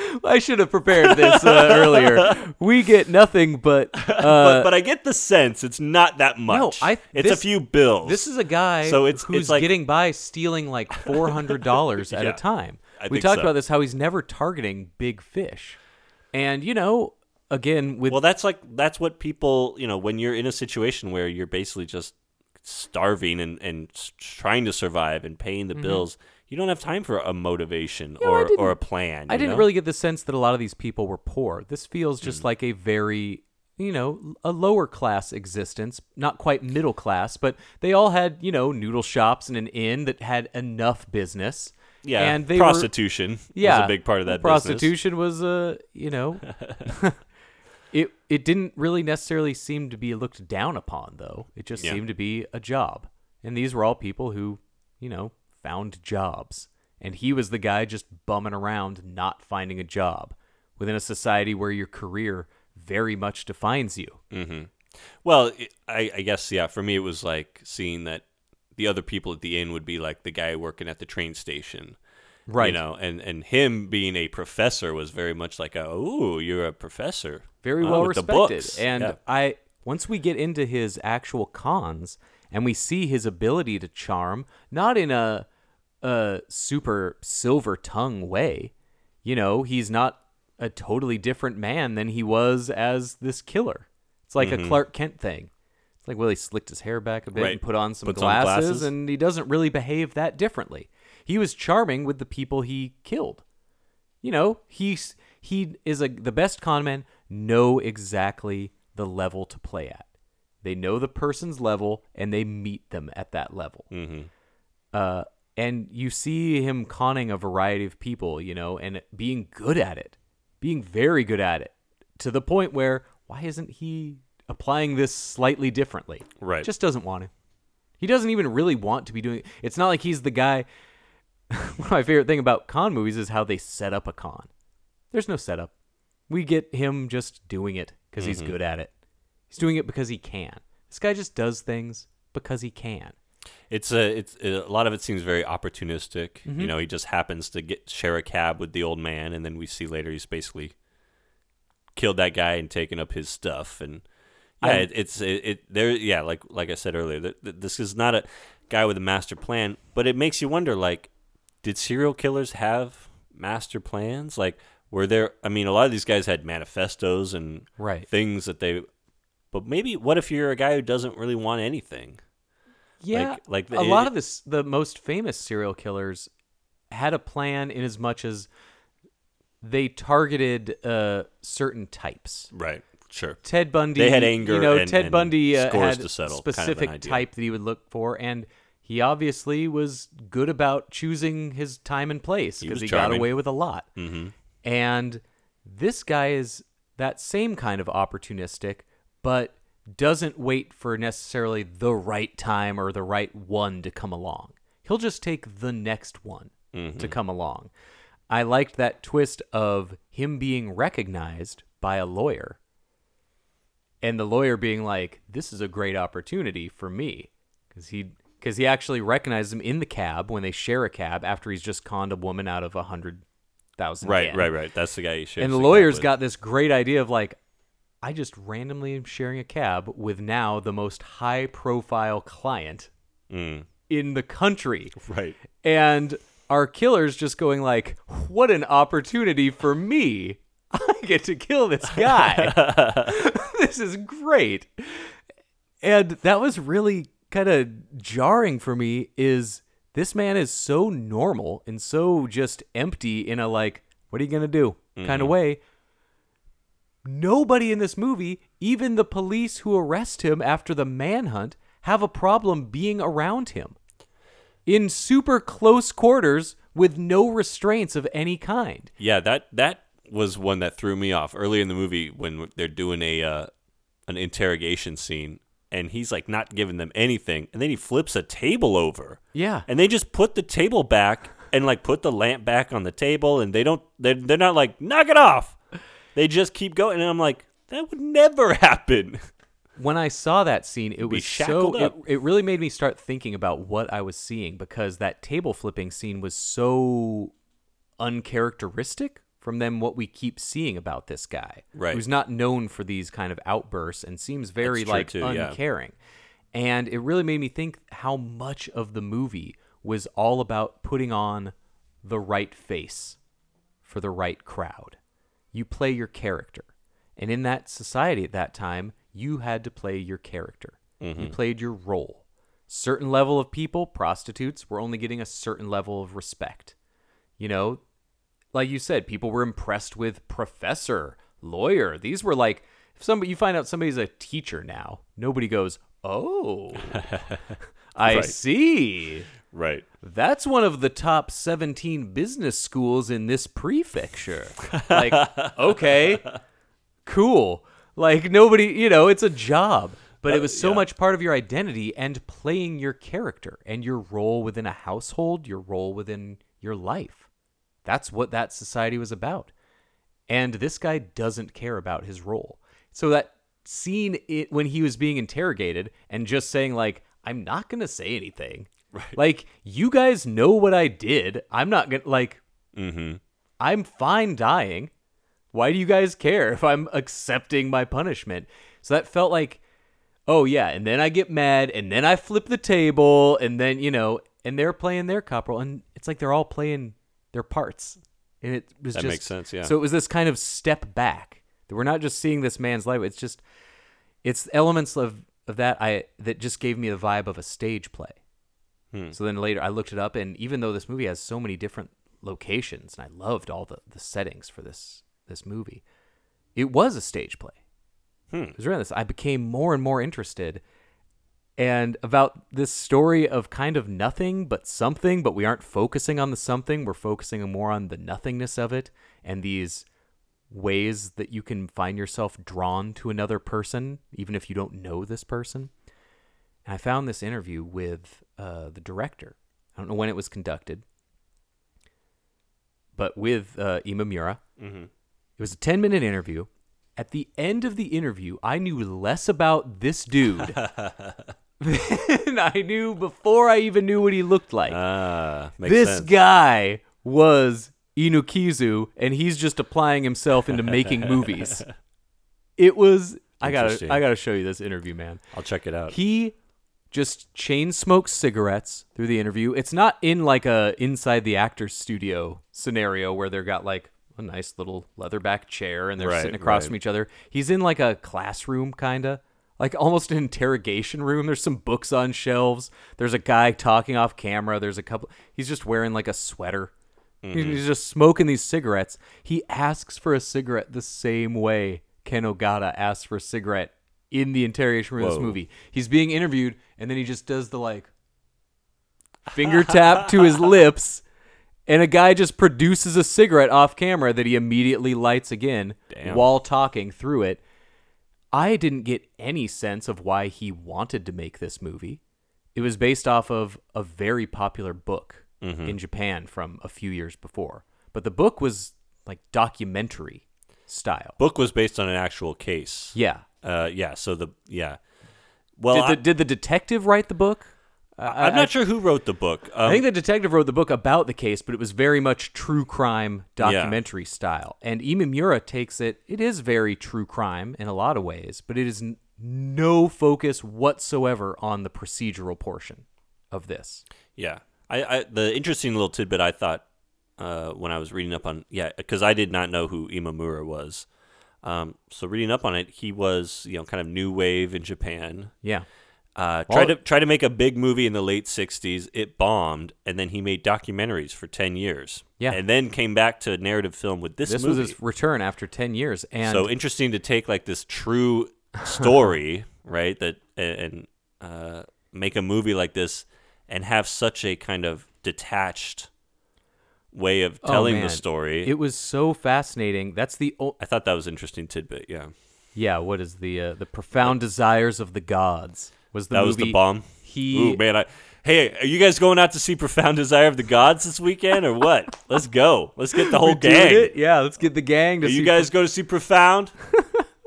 lot of money? I should have prepared this uh, earlier. We get nothing but, uh, but... But I get the sense it's not that much. No, I, it's this, a few bills. This is a guy so it's, who's it's like, getting by stealing like four hundred dollars yeah, at a time. I we talked so. about this, how he's never targeting big fish. And, you know, again... with Well, that's like that's what people, you know, when you're in a situation where you're basically just starving and, and trying to survive and paying the mm-hmm. bills... You don't have time for a motivation you know, or, or a plan. I didn't know? really get the sense that a lot of these people were poor. This feels just mm. like a very, you know, a lower class existence, not quite middle class, but they all had, you know, noodle shops and an inn that had enough business. Yeah, and they prostitution were, yeah, was a big part of that prostitution business. was, uh, you know, it, it didn't really necessarily seem to be looked down upon, though. It just yeah. seemed to be a job. And these were all people who, you know, found jobs, and he was the guy just bumming around not finding a job within a society where your career very much defines you. Mm-hmm. Well, I, I guess, yeah, for me it was like seeing that the other people at the inn would be like the guy working at the train station. Right. You know, and, and him being a professor was very much like, a, oh, you're a professor. Very well oh, respected. And yeah. I once we get into his actual cons and we see his ability to charm, not in a... a super silver tongue way. You know, he's not a totally different man than he was as this killer. It's like mm-hmm. a Clark Kent thing. It's like, well, he slicked his hair back a bit right. and put on some glasses, on glasses, and he doesn't really behave that differently. He was charming with the people he killed. You know, he's, he is a, the best con men know exactly the level to play at. They know the person's level, and they meet them at that level. Mm-hmm. Uh, And you see him conning a variety of people, you know, and being good at it, being very good at it, to the point where, why isn't he applying this slightly differently? Right. Just doesn't want to. He doesn't even really want to be doing it. It's not like he's the guy. One of my favorite thing about con movies is how they set up a con. There's no setup. We get him just doing it because mm-hmm. he's good at it. He's doing it because he can. This guy just does things because he can. It's a it's a lot of it seems very opportunistic. Mm-hmm. You know, he just happens to get share a cab with the old man, and then we see later he's basically killed that guy and taken up his stuff. And yeah, yeah it, it's it, it there. Yeah, like like I said earlier, th- th- this is not a guy with a master plan, but it makes you wonder. Like, did serial killers have master plans? Like, were there? I mean, a lot of these guys had manifestos and right. things that they. But maybe what if you're a guy who doesn't really want anything? Yeah, like, like the, a lot it, of this, the most famous serial killers had a plan in as much as they targeted uh, certain types. Right. Sure. Ted Bundy. They had anger. You know, and, Ted and Bundy uh, had a specific kind of type that he would look for, and he obviously was good about choosing his time and place because he, he got away with a lot. Mm-hmm. And this guy is that same kind of opportunistic, but doesn't wait for necessarily the right time or the right one to come along. He'll just take the next one mm-hmm. to come along. I liked that twist of him being recognized by a lawyer and the lawyer being like, this is a great opportunity for me, because he because he actually recognized him in the cab when they share a cab after he's just conned a woman out of a hundred thousand. Right, yen. right, right. That's the guy he shares. And the, the lawyer's got this great idea of like, I just randomly am sharing a cab with now the most high-profile client mm. in the country. Right. And our killer's just going like, what an opportunity for me. I get to kill this guy. This is great. And that was really kind of jarring for me, is this man is so normal and so just empty in a like, what are you going to do mm. kind of way. Nobody in this movie, even the police who arrest him after the manhunt, have a problem being around him in super close quarters with no restraints of any kind. Yeah, that that was one that threw me off early in the movie when they're doing a uh, an interrogation scene, and he's like not giving them anything, and then he flips a table over. Yeah, and they just put the table back and like put the lamp back on the table, and they don't they they're not like knock it off. They just keep going, and I'm like, that would never happen. When I saw that scene, it was so... It, it really made me start thinking about what I was seeing, because that table flipping scene was so uncharacteristic from them, what we keep seeing about this guy. Right. Who's not known for these kind of outbursts and seems very, like, too, uncaring. Yeah. And it really made me think how much of the movie was all about putting on the right face for the right crowd. You play your character. And in that society at that time, you had to play your character. Mm-hmm. You played your role. Certain level of people, prostitutes, were only getting a certain level of respect. You know, like you said, people were impressed with professor, lawyer. These were like, if somebody, you find out somebody's a teacher now, nobody goes, oh, I right. see. Right. That's one of the top seventeen business schools in this prefecture. Like, okay, cool. Like, nobody, you know, it's a job. But uh, it was so yeah. much part of your identity and playing your character and your role within a household, your role within your life. That's what that society was about. And this guy doesn't care about his role. So that scene it, when he was being interrogated and just saying, like, I'm not going to say anything. Right. Like, you guys know what I did. I'm not going to, like, mm-hmm. I'm fine dying. Why do you guys care if I'm accepting my punishment? So that felt like, oh, yeah, and then I get mad, and then I flip the table, and then, you know, and they're playing their cop role, and it's like they're all playing their parts. And it was that just... That makes sense, yeah. So it was this kind of step back. That we're not just seeing this man's life. It's just, it's elements of, of that I that just gave me the vibe of a stage play. So then later I looked it up, and even though this movie has so many different locations, and I loved all the, the settings for this this movie, it was a stage play. Hmm. It was around this. I became more and more interested and about this story of kind of nothing but something, but we aren't focusing on the something. We're focusing more on the nothingness of it and these ways that you can find yourself drawn to another person, even if you don't know this person. And I found this interview with uh, the director. I don't know when it was conducted, but with uh, Imamura. Mm-hmm. It was a ten-minute interview. At the end of the interview, I knew less about this dude than I knew before I even knew what he looked like. Uh, makes this sense. Guy was Enokizu, and he's just applying himself into making movies. It was... I gotta, I gotta show you this interview, man. I'll check it out. He... just chain smokes cigarettes through the interview. It's not in like a inside the actor's studio scenario where they're got like a nice little leatherback chair and they're right, sitting across right. from each other. He's in like a classroom kind of, like almost an interrogation room. There's some books on shelves. There's a guy talking off camera. There's a couple. He's just wearing like a sweater Mm-hmm. He's just smoking these cigarettes. He asks for a cigarette the same way Ken Ogata asks for a cigarette in the interrogation room of this movie. He's being interviewed, and then he just does the, like, finger tap to his lips, and a guy just produces a cigarette off camera that he immediately lights again. Damn. While talking through it. I didn't get any sense of why he wanted to make this movie. It was based off of a very popular book mm-hmm. in Japan from a few years before. But the book was like documentary style. Book was based on an actual case. Yeah. Uh, yeah, so the, yeah. Well, Did the, I, did the detective write the book? I, I'm I, not sure who wrote the book. Um, I think the detective wrote the book about the case, but it was very much true crime documentary yeah. style. And Imamura takes it, it is very true crime in a lot of ways, but it is n- no focus whatsoever on the procedural portion of this. Yeah. I, I the interesting little tidbit I thought uh, when I was reading up on, yeah, because I did not know who Imamura was. Um, so reading up on it, he was, you know, kind of new wave in Japan. Yeah. Uh, tried well, to try to make a big movie in the late sixties. It bombed, and then he made documentaries for ten years. Yeah, and then came back to narrative film with this, this movie. This was his return after ten years. And so interesting to take like this true story, right, that and uh, make a movie like this and have such a kind of detached way of telling oh, the story. It was so fascinating. That's the o- I thought that was an interesting tidbit. Yeah, yeah. What is the uh, the Profound Desires of the Gods? Was the that movie was the bomb? He, Ooh, man, I, hey, are you guys going out to see Profound Desire of the Gods this weekend or what? Let's go. Let's get the whole We're gang. Doing it? Yeah, let's get the gang to are see. You guys Pro- go to see Profound?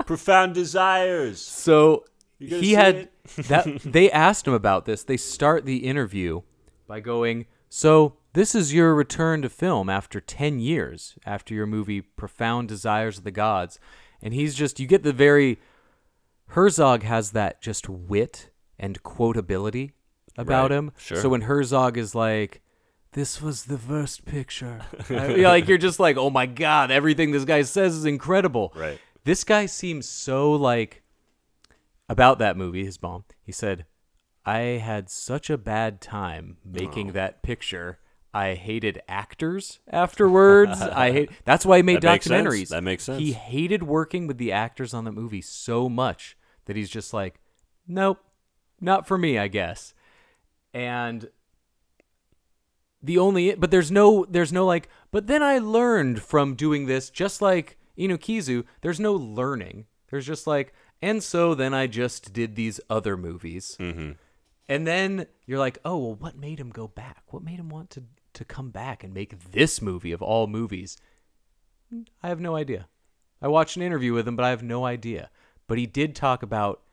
Profound Desires. So he had that. They asked him about this. They start the interview by going, "So this is your return to film after ten years after your movie Profound Desires of the Gods," and he's just you get the very Herzog has that just wit and quotability about right, him. Sure. So when Herzog is like, "This was the first picture," I mean, like you're just like, "Oh my God, everything this guy says is incredible." Right. This guy seems so like about that movie, his mom. He said, "I had such a bad time making oh. that picture. I hated actors afterwards. I hate that's why he made that documentaries. Makes that makes sense. He hated working with the actors on the movie so much that he's just like, nope, not for me, I guess." And the only but there's no there's no like, but then I learned from doing this, just like Enokizu, there's no learning. There's just like, and so then I just did these other movies. Mm-hmm. And then you're like, oh, well, what made him go back? What made him want to, to come back and make this movie of all movies? I have no idea. I watched an interview with him, but I have no idea. But he did talk about,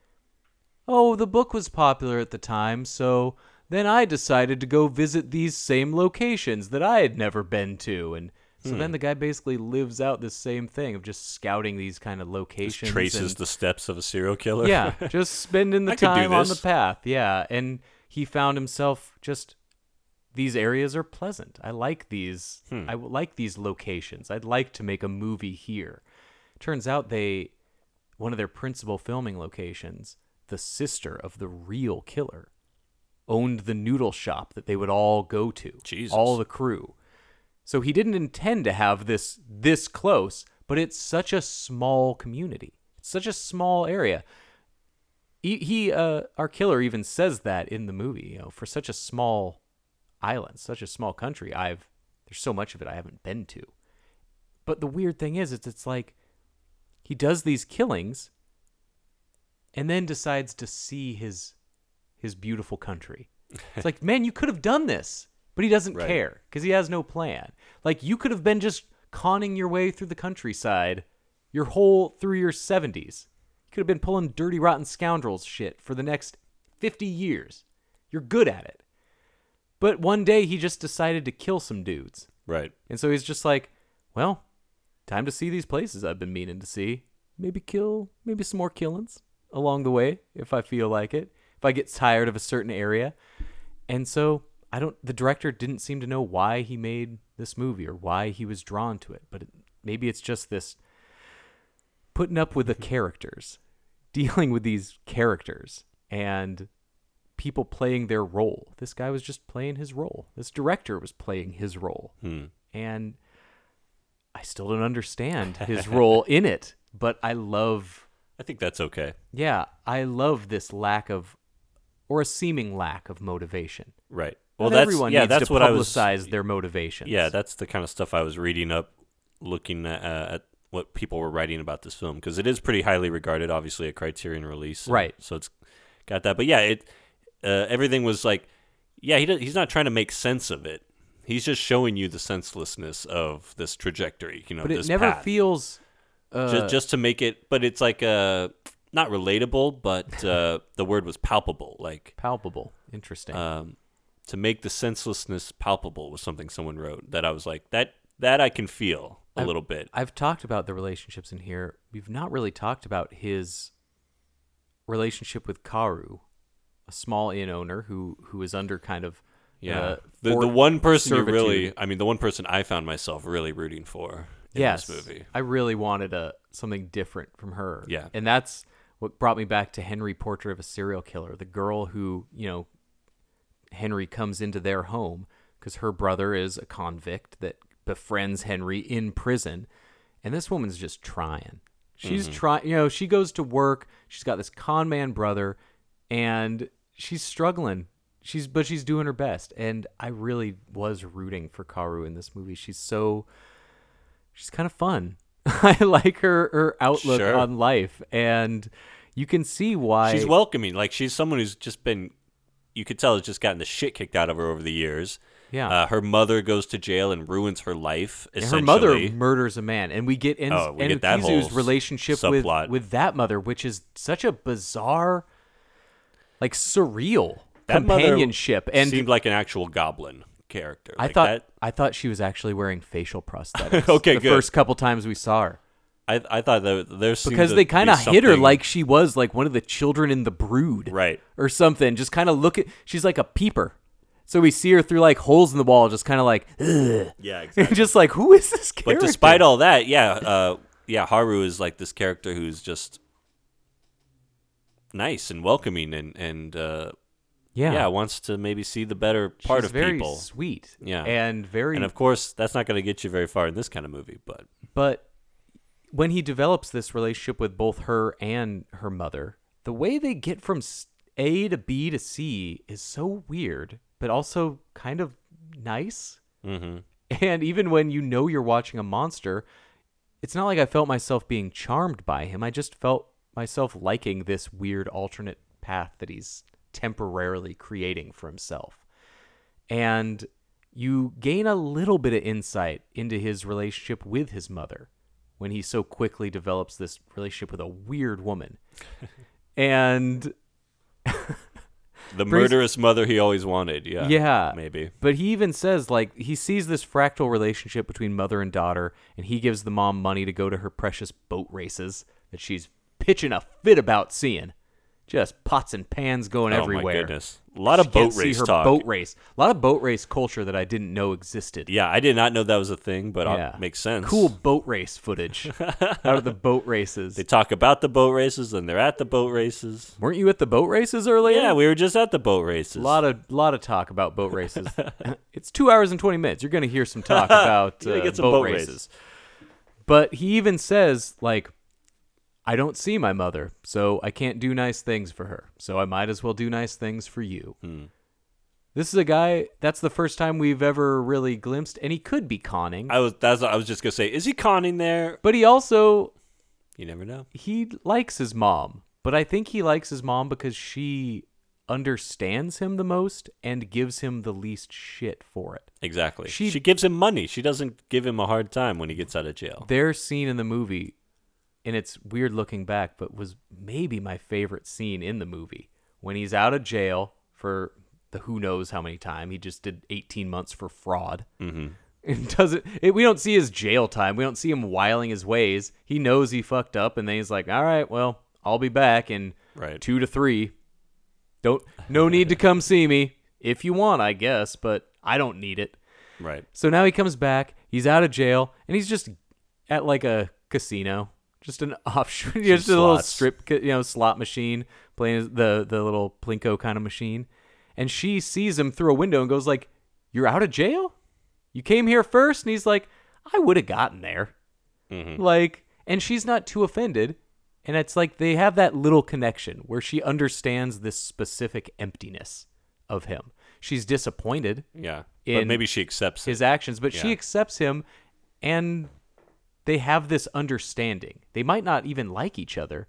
oh, the book was popular at the time, so then I decided to go visit these same locations that I had never been to. And so hmm. then the guy basically lives out this same thing of just scouting these kind of locations. Just traces and, the steps of a serial killer. Yeah, just spending the time on the path. Yeah, and he found himself just, these areas are pleasant. I like these. Hmm. I like these locations. I'd like to make a movie here. Turns out they, one of their principal filming locations, the sister of the real killer, owned the noodle shop that they would all go to. Jesus. All the crew. So he didn't intend to have this this close, but it's such a small community. It's such a small area. He, he uh, our killer even says that in the movie. You know, for such a small island, such a small country, I've there's so much of it I haven't been to. But the weird thing is, it's it's like he does these killings, and then decides to see his his beautiful country. It's like, man, you could have done this. But he doesn't right. care because he has no plan. Like, you could have been just conning your way through the countryside your whole through your seventies. You could have been pulling Dirty Rotten Scoundrels shit for the next fifty years. You're good at it. But one day he just decided to kill some dudes. Right. And so he's just like, well, time to see these places I've been meaning to see. Maybe kill, maybe some more killings along the way if I feel like it, if I get tired of a certain area. And so I don't. The director didn't seem to know why he made this movie or why he was drawn to it, but it, maybe it's just this putting up with the characters, dealing with these characters, and people playing their role. This guy was just playing his role. This director was playing his role, hmm. and I still don't understand his role in it, but I love... I think that's okay. Yeah, I love this lack of, or a seeming lack of motivation. Right. Well, that's, everyone yeah, needs that's to what publicize I was, their motivations. Yeah, that's the kind of stuff I was reading up, looking at, uh, at what people were writing about this film, because it is pretty highly regarded, obviously, a Criterion release. And, right. So it's got that. But yeah, it uh, everything was like, yeah, he does, he's not trying to make sense of it. He's just showing you the senselessness of this trajectory, you know, but it this never path. feels... Uh, just, just to make it, but it's like uh, not relatable, but uh, the word was palpable. Like palpable, interesting. Um, to make the senselessness palpable was something someone wrote that I was like, that that I can feel a I've, little bit. I've talked about the relationships in here. We've not really talked about his relationship with Karu, a small inn owner who who is under kind of yeah. Uh, the the one person you really, I mean, the one person I found myself really rooting for. In yes, this movie. I really wanted a something different from her. Yeah, and that's what brought me back to Henry Portrait of a Serial Killer, the girl who, you know, Henry comes into their home because her brother is a convict that befriends Henry in prison, and this woman's just trying. She's mm-hmm. trying. You know, she goes to work. She's got this con man brother, and she's struggling. She's but she's doing her best, and I really was rooting for Karu in this movie. She's so. She's kind of fun. I like her her outlook sure. on life, and you can see why she's welcoming. Like she's someone who's just been, you could tell, has just gotten the shit kicked out of her over the years. Yeah, uh, her mother goes to jail and ruins her life. Essentially, and her mother murders a man, and we get in oh, we get that whole relationship subplot. with with that mother, which is such a bizarre, like surreal that companionship. And seemed like an actual goblin. Character. Like I thought that, I thought she was actually wearing facial prosthetics. okay, the good. First couple times we saw her, I I thought that there seemed because they kind of hit her like she was like one of the children in The Brood, right, or something. Just kind of look at. She's like a peeper, so we see her through like holes in the wall, just kind of like ugh. Yeah, exactly. Just like who is this character? But despite all that, yeah, uh, yeah, Haru is like this character who's just nice and welcoming and and. Uh, Yeah. yeah, wants to maybe see the better part She's of very people. Very sweet. Yeah. And very... And of course, that's not going to get you very far in this kind of movie, but... But when he develops this relationship with both her and her mother, the way they get from A to B to C is so weird, but also kind of nice. Mm-hmm. And even when you know you're watching a monster, it's not like I felt myself being charmed by him. I just felt myself liking this weird alternate path that he's... temporarily creating for himself. And you gain a little bit of insight into his relationship with his mother when he so quickly develops this relationship with a weird woman. And the murderous mother he always wanted. Yeah. Yeah. Maybe. But he even says, like, he sees this fractal relationship between mother and daughter, and he gives the mom money to go to her precious boat races that she's pitching a fit about seeing. Just pots and pans going oh everywhere. Oh, my goodness. A lot of boat race talk. Boat race. A lot of boat race culture that I didn't know existed. Yeah, I did not know that was a thing, but yeah. It makes sense. Cool boat race footage out of the boat races. They talk about the boat races, and they're at the boat races. Weren't you at the boat races earlier? Yeah, we were just at the boat races. A lot of, lot of talk about boat races. It's two hours and twenty minutes. You're going to hear some talk about uh, get some boat, boat races. races. But he even says, like, I don't see my mother, so I can't do nice things for her. So I might as well do nice things for you. Mm. This is a guy, that's the first time we've ever really glimpsed, and he could be conning. I was that's I was just going to say, is he conning there? But he also... You never know. He likes his mom, but I think he likes his mom because she understands him the most and gives him the least shit for it. Exactly. She, she gives him money. She doesn't give him a hard time when he gets out of jail. Their scene in the movie... And it's weird looking back, but was maybe my favorite scene in the movie. When he's out of jail for the who knows how many time. He just did eighteen months for fraud. Mm-hmm. It doesn't, it, we don't see his jail time. We don't see him wiling his ways. He knows he fucked up, and then he's like, all right, well, I'll be back in right. two to three. Don't, no need to come see me if you want, I guess, but I don't need it. Right. So now he comes back. He's out of jail, and he's just at like a casino. Just an offshoot, just a little strip, you know, slot machine, playing the, the little Plinko kind of machine. And she sees him through a window and goes like, you're out of jail? you came here first. And he's like, I would have gotten there. Mm-hmm. Like, and she's not too offended. And it's like they have that little connection where she understands this specific emptiness of him. She's disappointed. Yeah. But maybe she accepts his actions, but yeah. she accepts him, and they have this understanding. They might not even like each other,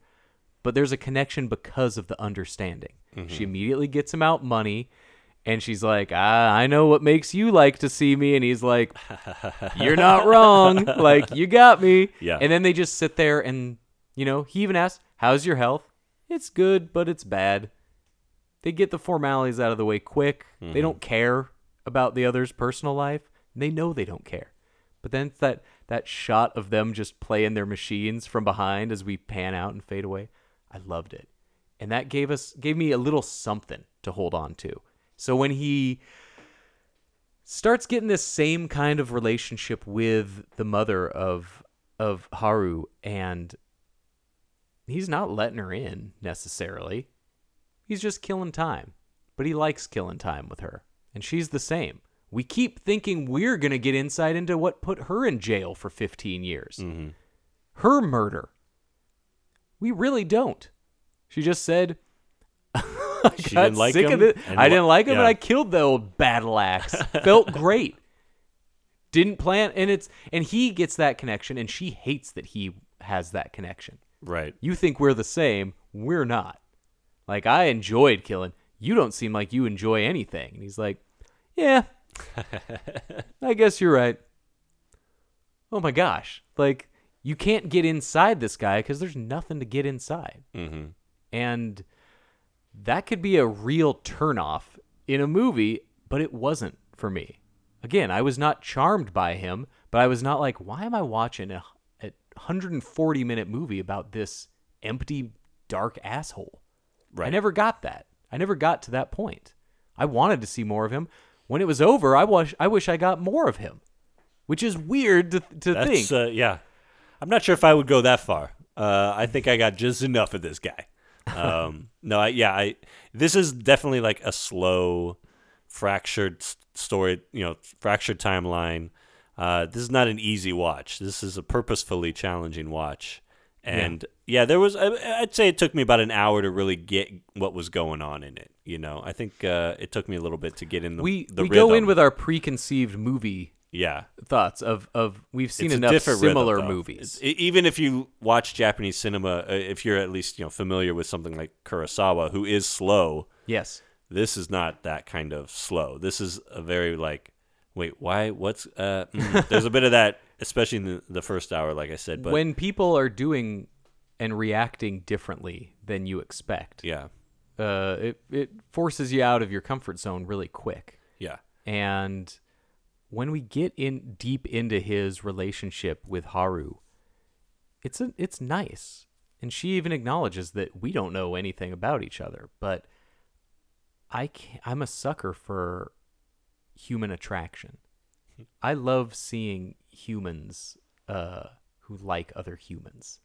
but there's a connection because of the understanding. Mm-hmm. She immediately gets him out money, and she's like, I, I know what makes you like to see me. And he's like, you're not wrong. Like, you got me. Yeah. And then they just sit there and, you know, he even asks, how's your health? It's good, but it's bad. They get the formalities out of the way quick. Mm-hmm. They don't care about the other's personal life. They know they don't care. But then it's that, that shot of them just playing their machines from behind as we pan out and fade away. I loved it. And that gave us gave me a little something to hold on to. So when he starts getting this same kind of relationship with the mother of of Haru, and he's not letting her in necessarily. He's just killing time. But he likes killing time with her. And she's the same. We keep thinking we're going to get insight into what put her in jail for fifteen years. Mm-hmm. Her murder. We really don't. She just said, I she got didn't like sick him of it. I didn't like him, yeah. and I killed the old battle axe. Felt great. Didn't plan. And it's and he gets that connection, and she hates that he has that connection. Right. You think we're the same. We're not. Like, I enjoyed killing. You don't seem like you enjoy anything. And he's like, yeah, I guess you're right. Oh my gosh. Like, you can't get inside this guy because there's nothing to get inside. Mm-hmm. And that could be a real turnoff in a movie, but it wasn't for me. Again, I was not charmed by him, but I was not like, why am I watching a, a one hundred forty minute movie about this empty, dark asshole? Right. I never got that. I never got to that point. I wanted to see more of him. When it was over, I wish I wish I got more of him, which is weird to, to That's, think. Uh, yeah. I'm not sure if I would go that far. Uh, I think I got just enough of this guy. Um, no, I, yeah. I This is definitely like a slow, fractured story, you know, fractured timeline. Uh, this is not an easy watch. This is a purposefully challenging watch. And yeah. yeah, there was, I'd say it took me about an hour to really get what was going on in it. You know, I think uh, it took me a little bit to get in the, we, the we rhythm. We go in with our preconceived movie yeah. thoughts of, of we've seen it's enough similar rhythm, movies. It, even if you watch Japanese cinema, uh, if you're at least, you know, familiar with something like Kurosawa, who is slow. Yes. This is not that kind of slow. This is a very like, wait, why? What's, uh, mm, there's a bit of that. Especially in the, the first hour, like I said. But when people are doing and reacting differently than you expect, yeah, uh, it it forces you out of your comfort zone really quick. Yeah. And when we get in deep into his relationship with Haru, it's a, it's nice, and she even acknowledges that we don't know anything about each other. But I can't, I'm a sucker for human attraction. I love seeing humans uh, who like other humans.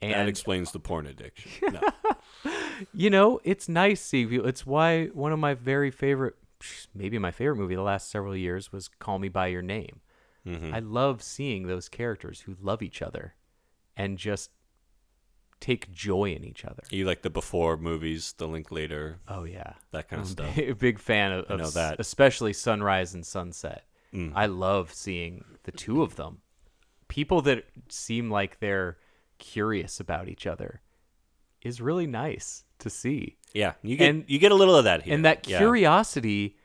And that explains the porn addiction. No. You know, it's nice seeing people. It's why one of my very favorite, maybe my favorite movie the last several years was Call Me by Your Name. Mm-hmm. I love seeing those characters who love each other and just take joy in each other. You like the before movies, the Linklater. Oh, yeah. That kind of I'm stuff. A big fan of, of know that. Especially Sunrise and Sunset. Mm. I love seeing the two of them. People that seem like they're curious about each other is really nice to see. Yeah, you get and, you get a little of that here. And that yeah. curiosity,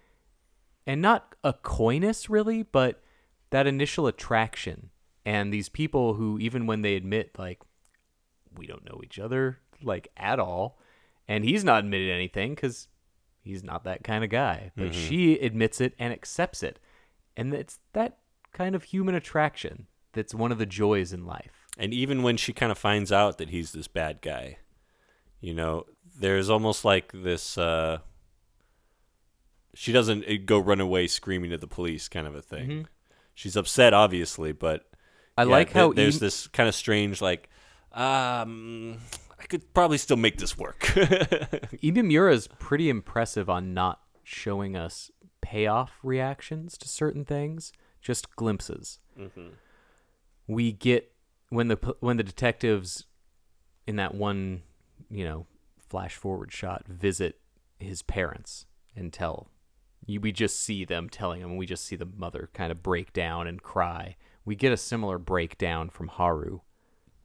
and not a coyness really, but that initial attraction. And these people who, even when they admit, like, we don't know each other, like, at all, and he's not admitted anything because he's not that kind of guy. But mm-hmm. she admits it and accepts it. And it's that kind of human attraction that's one of the joys in life. And even when she kind of finds out that he's this bad guy, you know, there's almost like this, uh, she doesn't go run away screaming at the police kind of a thing. Mm-hmm. She's upset, obviously, but I yeah, like how th- there's e- this kind of strange, like, um, I could probably still make this work. Imamura is pretty impressive on not showing us payoff reactions to certain things, just glimpses. Mm-hmm. We get when the when the detectives in that one, you know, flash forward shot visit his parents and tell you, we just see them telling him, we just see the mother kind of break down and cry. We get a similar breakdown from Haru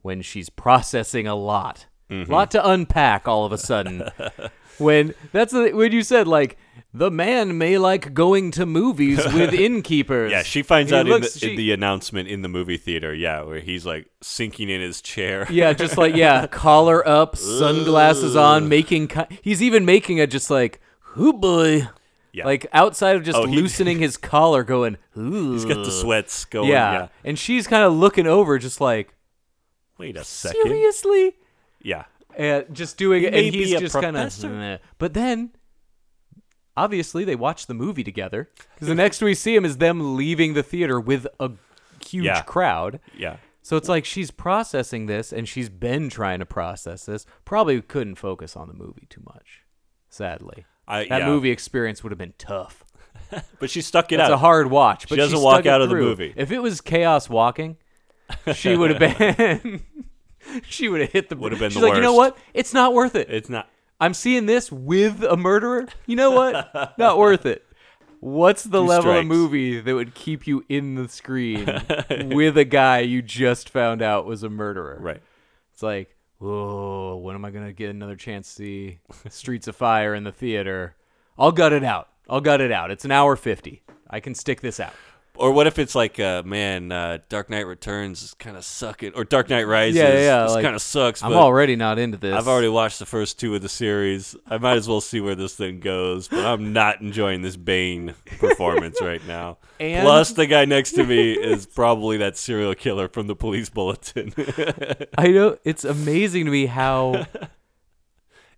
when she's processing a lot. Mm-hmm. A lot to unpack all of a sudden. When that's the, when you said, like, the man may like going to movies with innkeepers. Yeah, she finds he out looks, in, the, she, in the announcement in the movie theater, yeah, where he's, like, sinking in his chair. Yeah, just like, yeah, collar up, sunglasses on, making... He's even making a just like, hoo boy. Yeah. Like, outside of just oh, loosening he, his collar, going, ooh. He's got the sweats going. Yeah, yeah. And she's kind of looking over just like, wait a second. Seriously? Yeah. Uh, just doing it, and he's just kind of... But then, obviously, they watch the movie together. Because the next we see him is them leaving the theater with a huge yeah. crowd. Yeah. So it's like she's processing this, and she's been trying to process this. Probably couldn't focus on the movie too much, sadly. I, that yeah. movie experience would have been tough. But she stuck it That's out. It's a hard watch. But she doesn't she walk out of through. the movie. If it was chaos walking, she would have been... She would have hit the... Would have been She's the like, worst. You know what? It's not worth it. It's not. I'm seeing this with a murderer. You know what? Not worth it. What's the Two level strikes. of movie that would keep you in the screen with a guy you just found out was a murderer? Right. It's like, whoa, when am I going to get another chance to see Streets of Fire in the theater? I'll gut it out. I'll gut it out. It's an hour fifty. I can stick this out. Or what if it's like, uh, man, uh, Dark Knight Returns is kind of sucking, or Dark Knight Rises yeah, yeah, like, kind of sucks. But I'm already not into this. I've already watched the first two of the series. I might as well see where this thing goes, but I'm not enjoying this Bane performance right now. And plus, the guy next to me is probably that serial killer from the police bulletin. I know. It's amazing to me how...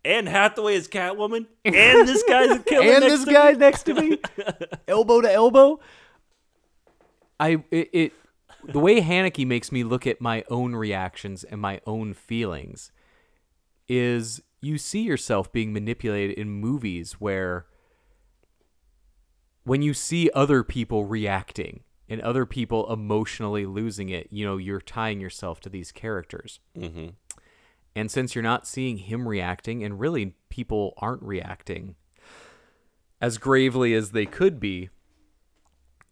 Anne Hathaway is Catwoman, and this guy's a killer and next this to guy me. next to me, elbow to elbow. I it, it the way Haneke makes me look at my own reactions and my own feelings is you see yourself being manipulated in movies where when you see other people reacting and other people emotionally losing it, you know, you're tying yourself to these characters. Mm-hmm. And since you're not seeing him reacting, and really people aren't reacting as gravely as they could be,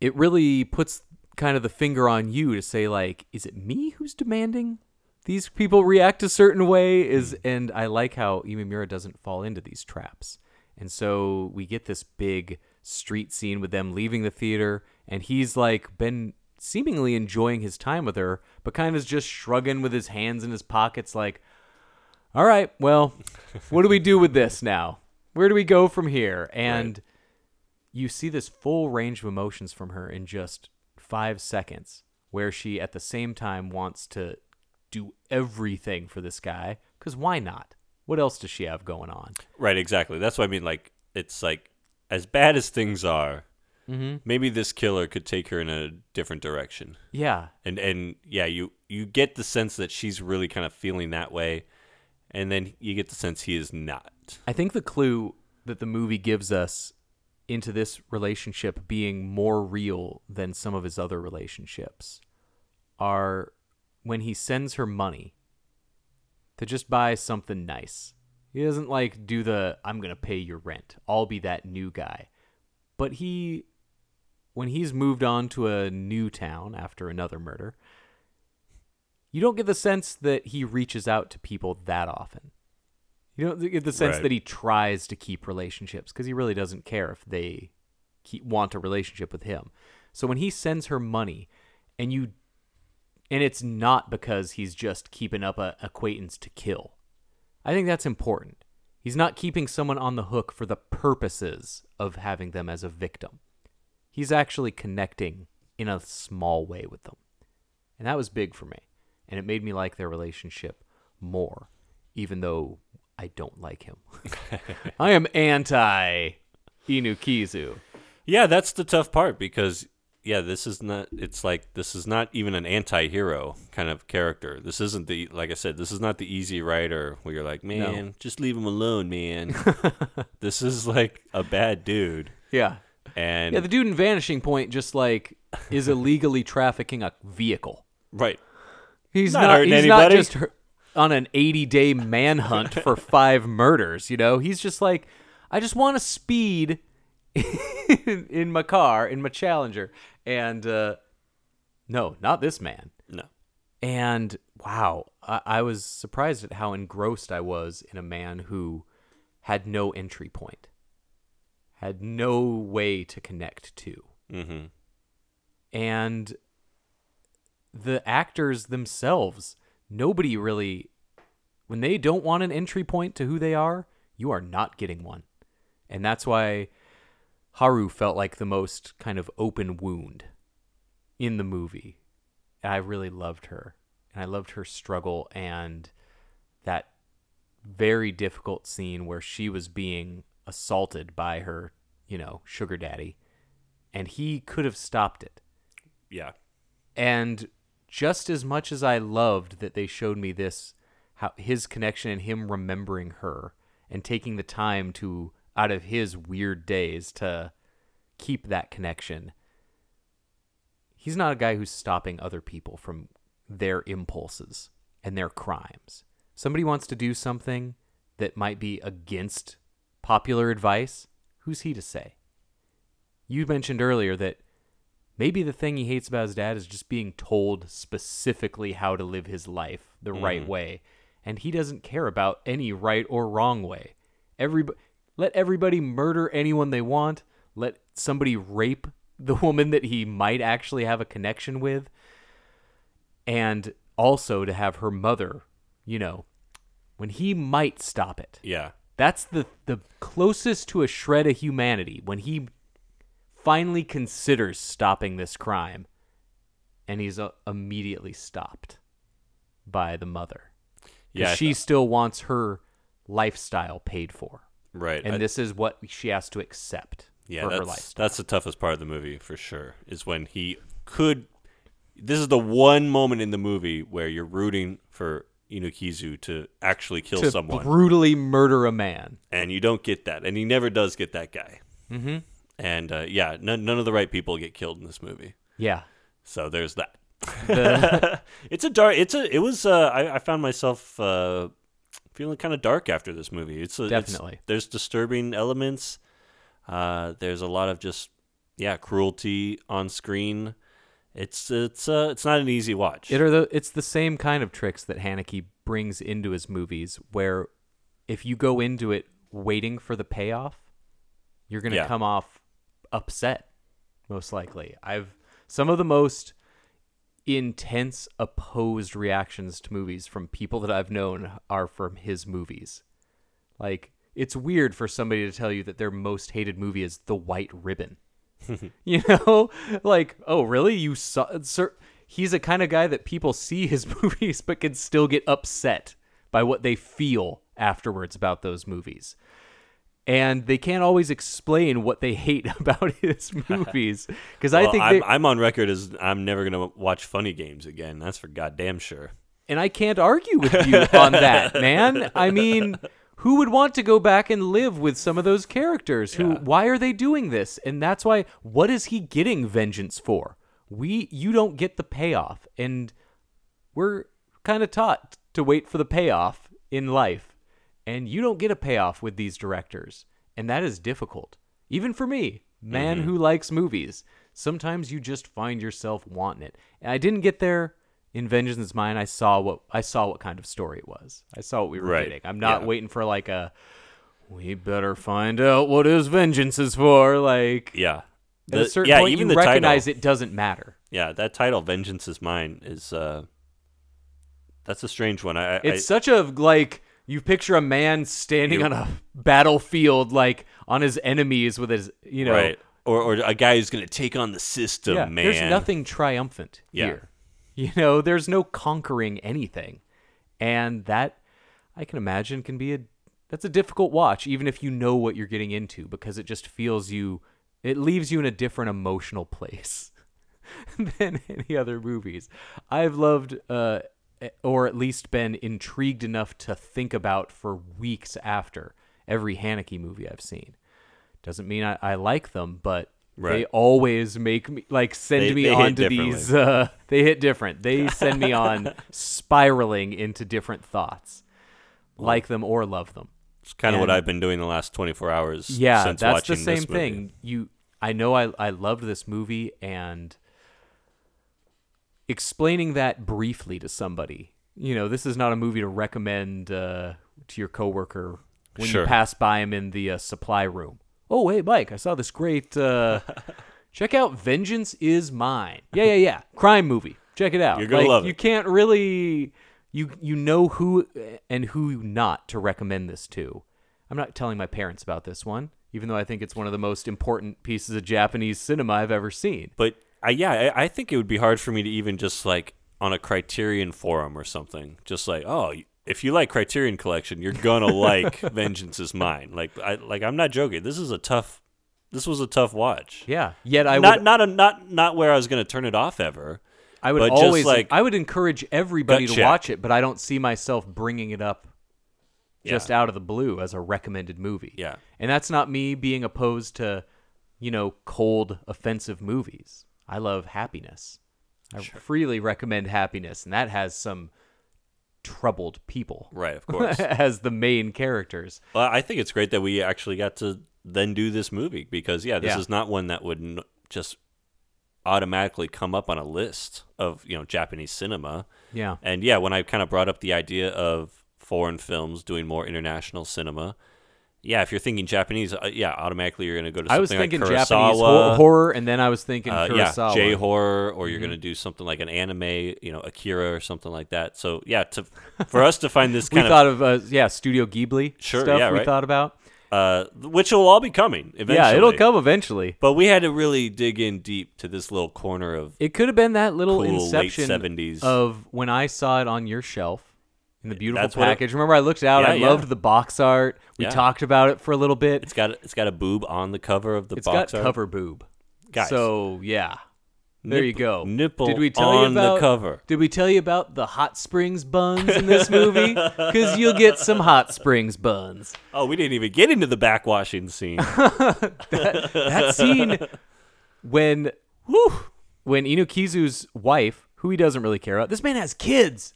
it really puts kind of the finger on you to say, like, is it me who's demanding these people react a certain way? Is and I like how Imamura doesn't fall into these traps. And so we get this big street scene with them leaving the theater, and he's like been seemingly enjoying his time with her, but kind of just shrugging with his hands in his pockets like, all right, well, what do we do with this now? Where do we go from here? And right. you see this full range of emotions from her in just five seconds, where she at the same time wants to do everything for this guy, because why not? What else does she have going on? Right, exactly. That's what I mean. Like, it's like, as bad as things are, mm-hmm. maybe this killer could take her in a different direction. Yeah. And and yeah, you, you get the sense that she's really kind of feeling that way, and then you get the sense he is not. I think the clue that the movie gives us into this relationship being more real than some of his other relationships are when he sends her money to just buy something nice. He doesn't like do the, I'm going to pay your rent. I'll be that new guy. But he, when he's moved on to a new town after another murder, you don't get the sense that he reaches out to people that often. You don't get the sense right. that he tries to keep relationships, because he really doesn't care if they keep, want a relationship with him. So when he sends her money, and you, and it's not because he's just keeping up an acquaintance to kill. I think that's important. He's not keeping someone on the hook for the purposes of having them as a victim. He's actually connecting in a small way with them. And that was big for me. And it made me like their relationship more, even though I don't like him. I am anti Enokizu. Yeah, that's the tough part, because yeah, this is not it's like this is not even an anti-hero kind of character. This isn't the like I said, this is not the Easy Rider where you're like, man, no. just leave him alone, man. This is like a bad dude. Yeah. And yeah, the dude in Vanishing Point just like is illegally trafficking a vehicle. Right. He's not, not hurting he's anybody. Not just on an eighty-day manhunt for five murders, you know? He's just like, I just want to speed in, in my car, in my Challenger. And uh, no, not this man. No. And wow, I, I was surprised at how engrossed I was in a man who had no entry point, had no way to connect to. Mm-hmm. And the actors themselves, nobody really, when they don't want an entry point to who they are, you are not getting one. And that's why Haru felt like the most kind of open wound in the movie. And I really loved her. And I loved her struggle and that very difficult scene where she was being assaulted by her, you know, sugar daddy. And he could have stopped it. Yeah. And just as much as I loved that they showed me this, how his connection and him remembering her and taking the time to, out of his weird days, to keep that connection, he's not a guy who's stopping other people from their impulses and their crimes. Somebody wants to do something that might be against popular advice, who's he to say? You mentioned earlier that maybe the thing he hates about his dad is just being told specifically how to live his life the mm. right way. And he doesn't care about any right or wrong way. Everybody, let everybody murder anyone they want. Let somebody rape the woman that he might actually have a connection with. And also to have her mother, you know, when he might stop it. Yeah. That's the, the closest to a shred of humanity, when he finally considers stopping this crime, and he's uh, immediately stopped by the mother. Yeah, she still wants her lifestyle paid for, right? And I, this is what she has to accept. Yeah, for that's, her lifestyle. That's the toughest part of the movie for sure. Is when he could. This is the one moment in the movie where you're rooting for Enokizu to actually kill to someone, brutally murder a man, and you don't get that, and he never does get that guy. Mm-hmm. And, uh, yeah, none, none of the right people get killed in this movie. Yeah. So there's that. The... it's a dark, it's a, it was, uh, I, I found myself uh, feeling kind of dark after this movie. It's a, Definitely. It's, there's disturbing elements. Uh, there's a lot of just, yeah, cruelty on screen. It's, it's, uh, it's not an easy watch. It are the, it's the same kind of tricks that Haneke brings into his movies, where if you go into it waiting for the payoff, you're going to yeah. come off upset, most likely. I've some of the most intense opposed reactions to movies from people that I've known are from his movies. Like, it's weird for somebody to tell you that their most hated movie is The White Ribbon. You know, like, oh really? You saw? Sir, he's a kind of guy that people see his movies but can still get upset by what they feel afterwards about those movies. And they can't always explain what they hate about his movies. Because well, I think I'm, I'm on record as I'm never going to watch Funny Games again. That's for goddamn sure. And I can't argue with you on that, man. I mean, who would want to go back and live with some of those characters? Who? Yeah. Why are they doing this? And that's why. What is he getting vengeance for? We, you don't get the payoff, and we're kind of taught to wait for the payoff in life. And you don't get a payoff with these directors. And that is difficult. Even for me, man mm-hmm. who likes movies, sometimes you just find yourself wanting it. And I didn't get there in Vengeance is Mine. I saw what I saw what kind of story it was. I saw what we were right. getting. I'm not yeah. waiting for like a, we better find out what his vengeance is for. Like, yeah. The, at a certain yeah, point, even you recognize title, it doesn't matter. Yeah, that title, Vengeance is Mine, is, uh, that's a strange one. I, it's I, such a, like... You picture a man standing on a battlefield, like on his enemies with his, you know, right, or or a guy who's going to take on the system. Yeah, man, there's nothing triumphant yeah. here. You know, there's no conquering anything, and that I can imagine can be a that's a difficult watch, even if you know what you're getting into, because it just feels you, it leaves you in a different emotional place than any other movies I've loved. Uh, or at least been intrigued enough to think about for weeks after every Haneke movie I've seen. Doesn't mean I, I like them, but Right. They always make me, like, send they, me they on to these, uh, they hit different. They send me on spiraling into different thoughts, like them or love them. It's kind of what I've been doing the last twenty-four hours yeah, since watching this movie. Yeah, that's the same thing. You, I know I, I loved this movie, and explaining that briefly to somebody, you know, this is not a movie to recommend uh, to your coworker when sure. you pass by him in the uh, supply room. Oh, hey, Mike, I saw this great, uh, check out Vengeance is Mine. Yeah, yeah, yeah. Crime movie. Check it out. You're going like, to love it. You can't really, you you know who and who not to recommend this to. I'm not telling my parents about this one, even though I think it's one of the most important pieces of Japanese cinema I've ever seen. But, uh, yeah, I, I think it would be hard for me to even just, like, on a Criterion forum or something, just like, oh, if you like Criterion Collection, you're gonna like Vengeance is Mine. Like, I like. I'm not joking. This is a tough. This was a tough watch. Yeah. Yet I not would, not a, not not where I was gonna turn it off ever. I would always. Just like, I would encourage everybody to check. watch it, but I don't see myself bringing it up just yeah. out of the blue as a recommended movie. Yeah. And that's not me being opposed to, you know, cold, offensive movies. I love happiness. I sure. freely recommend Happiness, and that has some troubled people, right? Of course, as the main characters. Well, I think it's great that we actually got to then do this movie because, yeah, this yeah. is not one that would n- just automatically come up on a list of, you know, Japanese cinema. Yeah, and yeah, when I kind of brought up the idea of foreign films doing more international cinema, yeah, if you're thinking Japanese, uh, yeah, automatically you're going to go to something I was thinking like Kurosawa, Japanese ho- horror, and then I was thinking uh, Kurosawa, yeah, J horror, or you're mm-hmm. going to do something like an anime, you know, Akira or something like that. So yeah, to for us to find this, kind we of, thought of uh, yeah, Studio Ghibli sure, stuff. Yeah, right. We thought about uh, which will all be coming eventually. Yeah, it'll come eventually. But we had to really dig in deep to this little corner of it. Could have been that little cool inception late seventies of when I saw it on your shelf. In the beautiful That's package. It, Remember, I looked out. Yeah, I yeah. loved the box art. We yeah. talked about it for a little bit. It's got it's got a boob on the cover of the it's box art. It's got cover boob. Guys. So, yeah. There Nip, you go. Nipple did we tell on you about, the cover. Did we tell you about the hot springs buns in this movie? Because you'll get some hot springs buns. Oh, we didn't even get into the backwashing scene. that, that scene when, whew, when Enokizu's wife, who he doesn't really care about, this man has kids.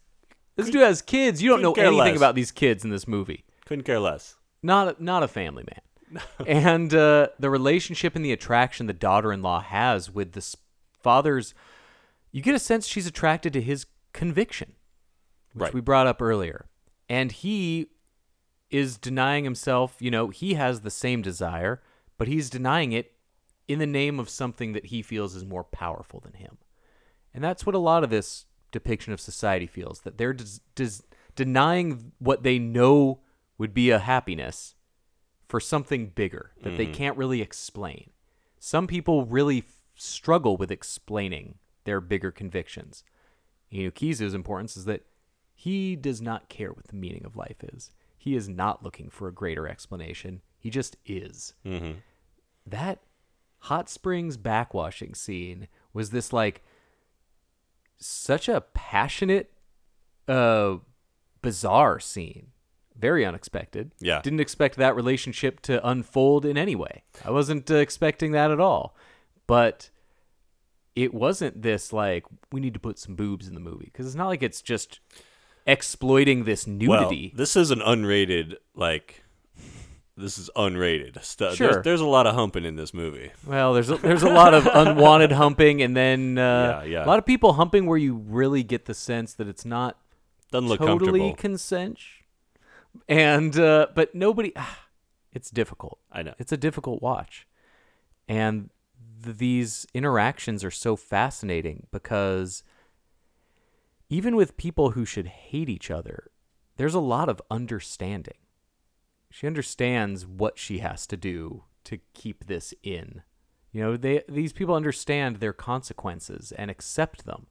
This dude has kids. You don't know anything less. about these kids in this movie. Couldn't care less. Not a, not a family man. And uh, the relationship and the attraction the daughter-in-law has with this father's, you get a sense she's attracted to his conviction, which right. we brought up earlier. And he is denying himself, you know, he has the same desire, but he's denying it in the name of something that he feels is more powerful than him. And that's what a lot of this depiction of society feels, that they're des- des- denying what they know would be a happiness for something bigger that mm-hmm. they can't really explain. Some people really f- struggle with explaining their bigger convictions. Enokizu's importance is that he does not care what the meaning of life is. He is not looking for a greater explanation. He just is. Mm-hmm. That hot springs backwashing scene was this like such a passionate, uh, bizarre scene. Very unexpected. Yeah. Didn't expect that relationship to unfold in any way. I wasn't uh, expecting that at all. But it wasn't this, like, we need to put some boobs in the movie. Because it's not like it's just exploiting this nudity. Well, this is an unrated, like, this is unrated stuff. Sure. There's, there's a lot of humping in this movie. Well, there's a, there's a lot of unwanted humping, and then uh, yeah, yeah. a lot of people humping where you really get the sense that it's not Doesn't look totally consent. And uh, but nobody, ah, it's difficult. I know it's a difficult watch, and th- these interactions are so fascinating because even with people who should hate each other, there's a lot of understanding. She understands what she has to do to keep this in. You know, they these people understand their consequences and accept them.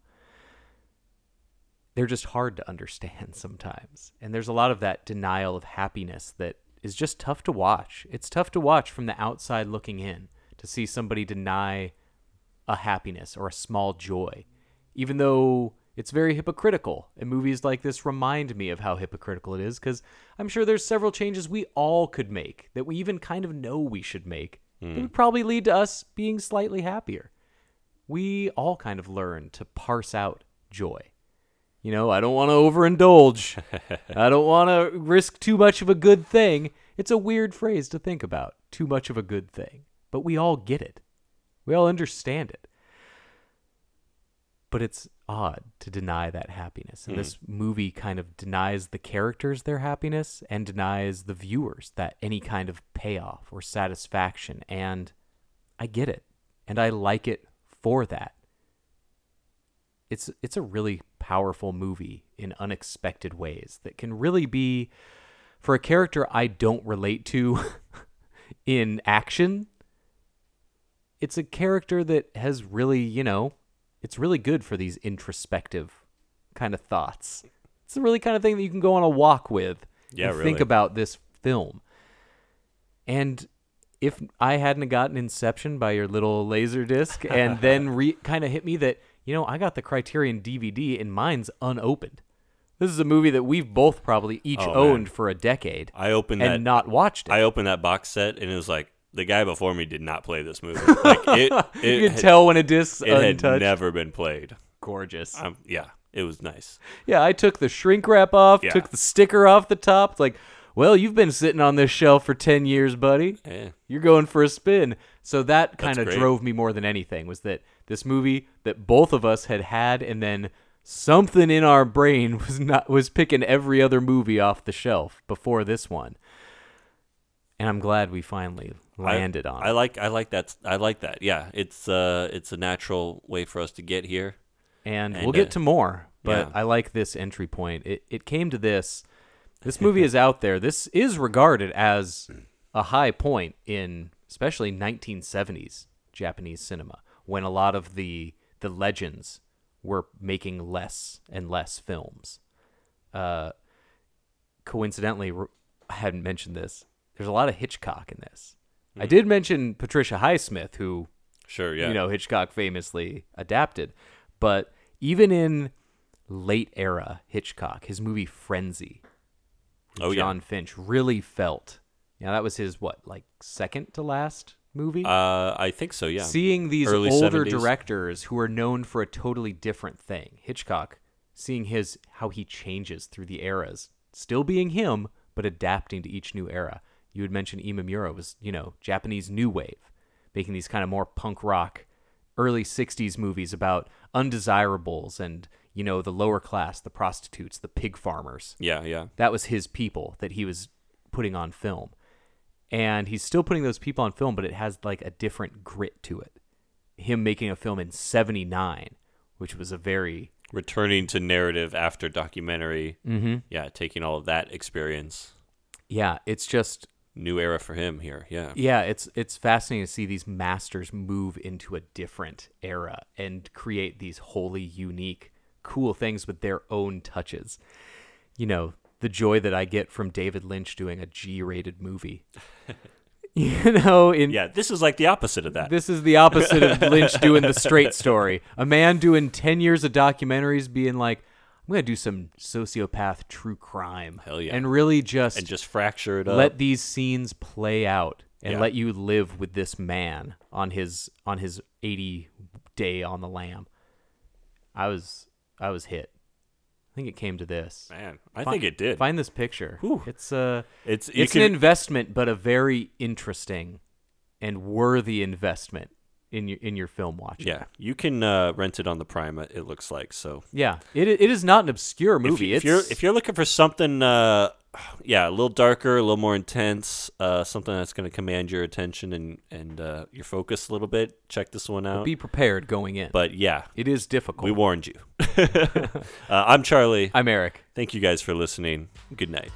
They're just hard to understand sometimes. And there's a lot of that denial of happiness that is just tough to watch. It's tough to watch from the outside looking in, to see somebody deny a happiness or a small joy, even though it's very hypocritical, and movies like this remind me of how hypocritical it is, because I'm sure there's several changes we all could make that we even kind of know we should make mm. it would probably lead to us being slightly happier. We all kind of learn to parse out joy. You know, I don't want to overindulge. I don't want to risk too much of a good thing. It's a weird phrase to think about, too much of a good thing. But we all get it. We all understand it. But it's odd to deny that happiness. And mm. this movie kind of denies the characters their happiness and denies the viewers that any kind of payoff or satisfaction. And I get it. And I like it for that. It's it's a really powerful movie in unexpected ways that can really be, for a character I don't relate to in action, it's a character that has really, you know, it's really good for these introspective kind of thoughts. It's the really kind of thing that you can go on a walk with yeah, and really. think about this film. And if I hadn't gotten Inception by your little Laserdisc and then re- kind of hit me that, you know, I got the Criterion D V D and mine's unopened. This is a movie that we've both probably each oh, owned man. for a decade. I opened and that, not watched it. I opened that box set and it was like, the guy before me did not play this movie. Like it, it you can tell when a disc's it untouched. It had never been played. Gorgeous. Um, yeah, it was nice. Yeah, I took the shrink wrap off, yeah. took the sticker off the top. Like, well, you've been sitting on this shelf for ten years, buddy. Yeah. You're going for a spin. So that kind of drove me more than anything, was that this movie that both of us had had, and then something in our brain was not was picking every other movie off the shelf before this one. And I'm glad we finally landed I, on. I it. like I like that I like that. Yeah, it's uh it's a natural way for us to get here. And, and we'll uh, get to more, but yeah. I like this entry point. It it came to this. This movie is out there. This is regarded as a high point in especially nineteen seventies Japanese cinema, when a lot of the the legends were making less and less films. Uh coincidentally, I hadn't mentioned this. There's a lot of Hitchcock in this. Mm. I did mention Patricia Highsmith, who, sure, yeah. you know, Hitchcock famously adapted. But even in late era Hitchcock, his movie Frenzy, oh, John yeah. Finch really felt. You know, that was his, what, like second to last movie? Uh, I think so, yeah. Seeing these Early older seventies directors who are known for a totally different thing. Hitchcock, seeing his how he changes through the eras, still being him, but adapting to each new era. You had mentioned Imamura was, you know, Japanese new wave, making these kind of more punk rock, early sixties movies about undesirables and, you know, the lower class, the prostitutes, the pig farmers. Yeah, yeah. That was his people that he was putting on film. And he's still putting those people on film, but it has like a different grit to it. Him making a film in seventy-nine, which was a very... Returning to narrative after documentary. Mm-hmm. Yeah, taking all of that experience. Yeah, it's just... New era for him here, yeah. Yeah, it's it's fascinating to see these masters move into a different era and create these wholly unique, cool things with their own touches. You know, the joy that I get from David Lynch doing a G-rated movie. You know, in yeah, this is like the opposite of that. This is the opposite of Lynch doing the straight story. A man doing ten years of documentaries being like, I'm going to do some sociopath true crime. Hell yeah. And really just... And just fracture it up. Let these scenes play out and yeah. let you live with this man on his on his eighty day on the lam. I was I was hit. I think it came to this. Man, I find, think it did. Find this picture. Whew. It's, uh, it's, it's can... an investment, but a very interesting and worthy investment. In your in your film watching, yeah, you can uh, rent it on the Prime. It looks like so. Yeah, it it is not an obscure movie. If, you, it's... if you're if you're looking for something, uh, yeah, a little darker, a little more intense, uh, something that's going to command your attention and and uh, your focus a little bit, check this one out. But be prepared going in. But yeah, it is difficult. We warned you. uh, I'm Charlie. I'm Eric. Thank you guys for listening. Good night.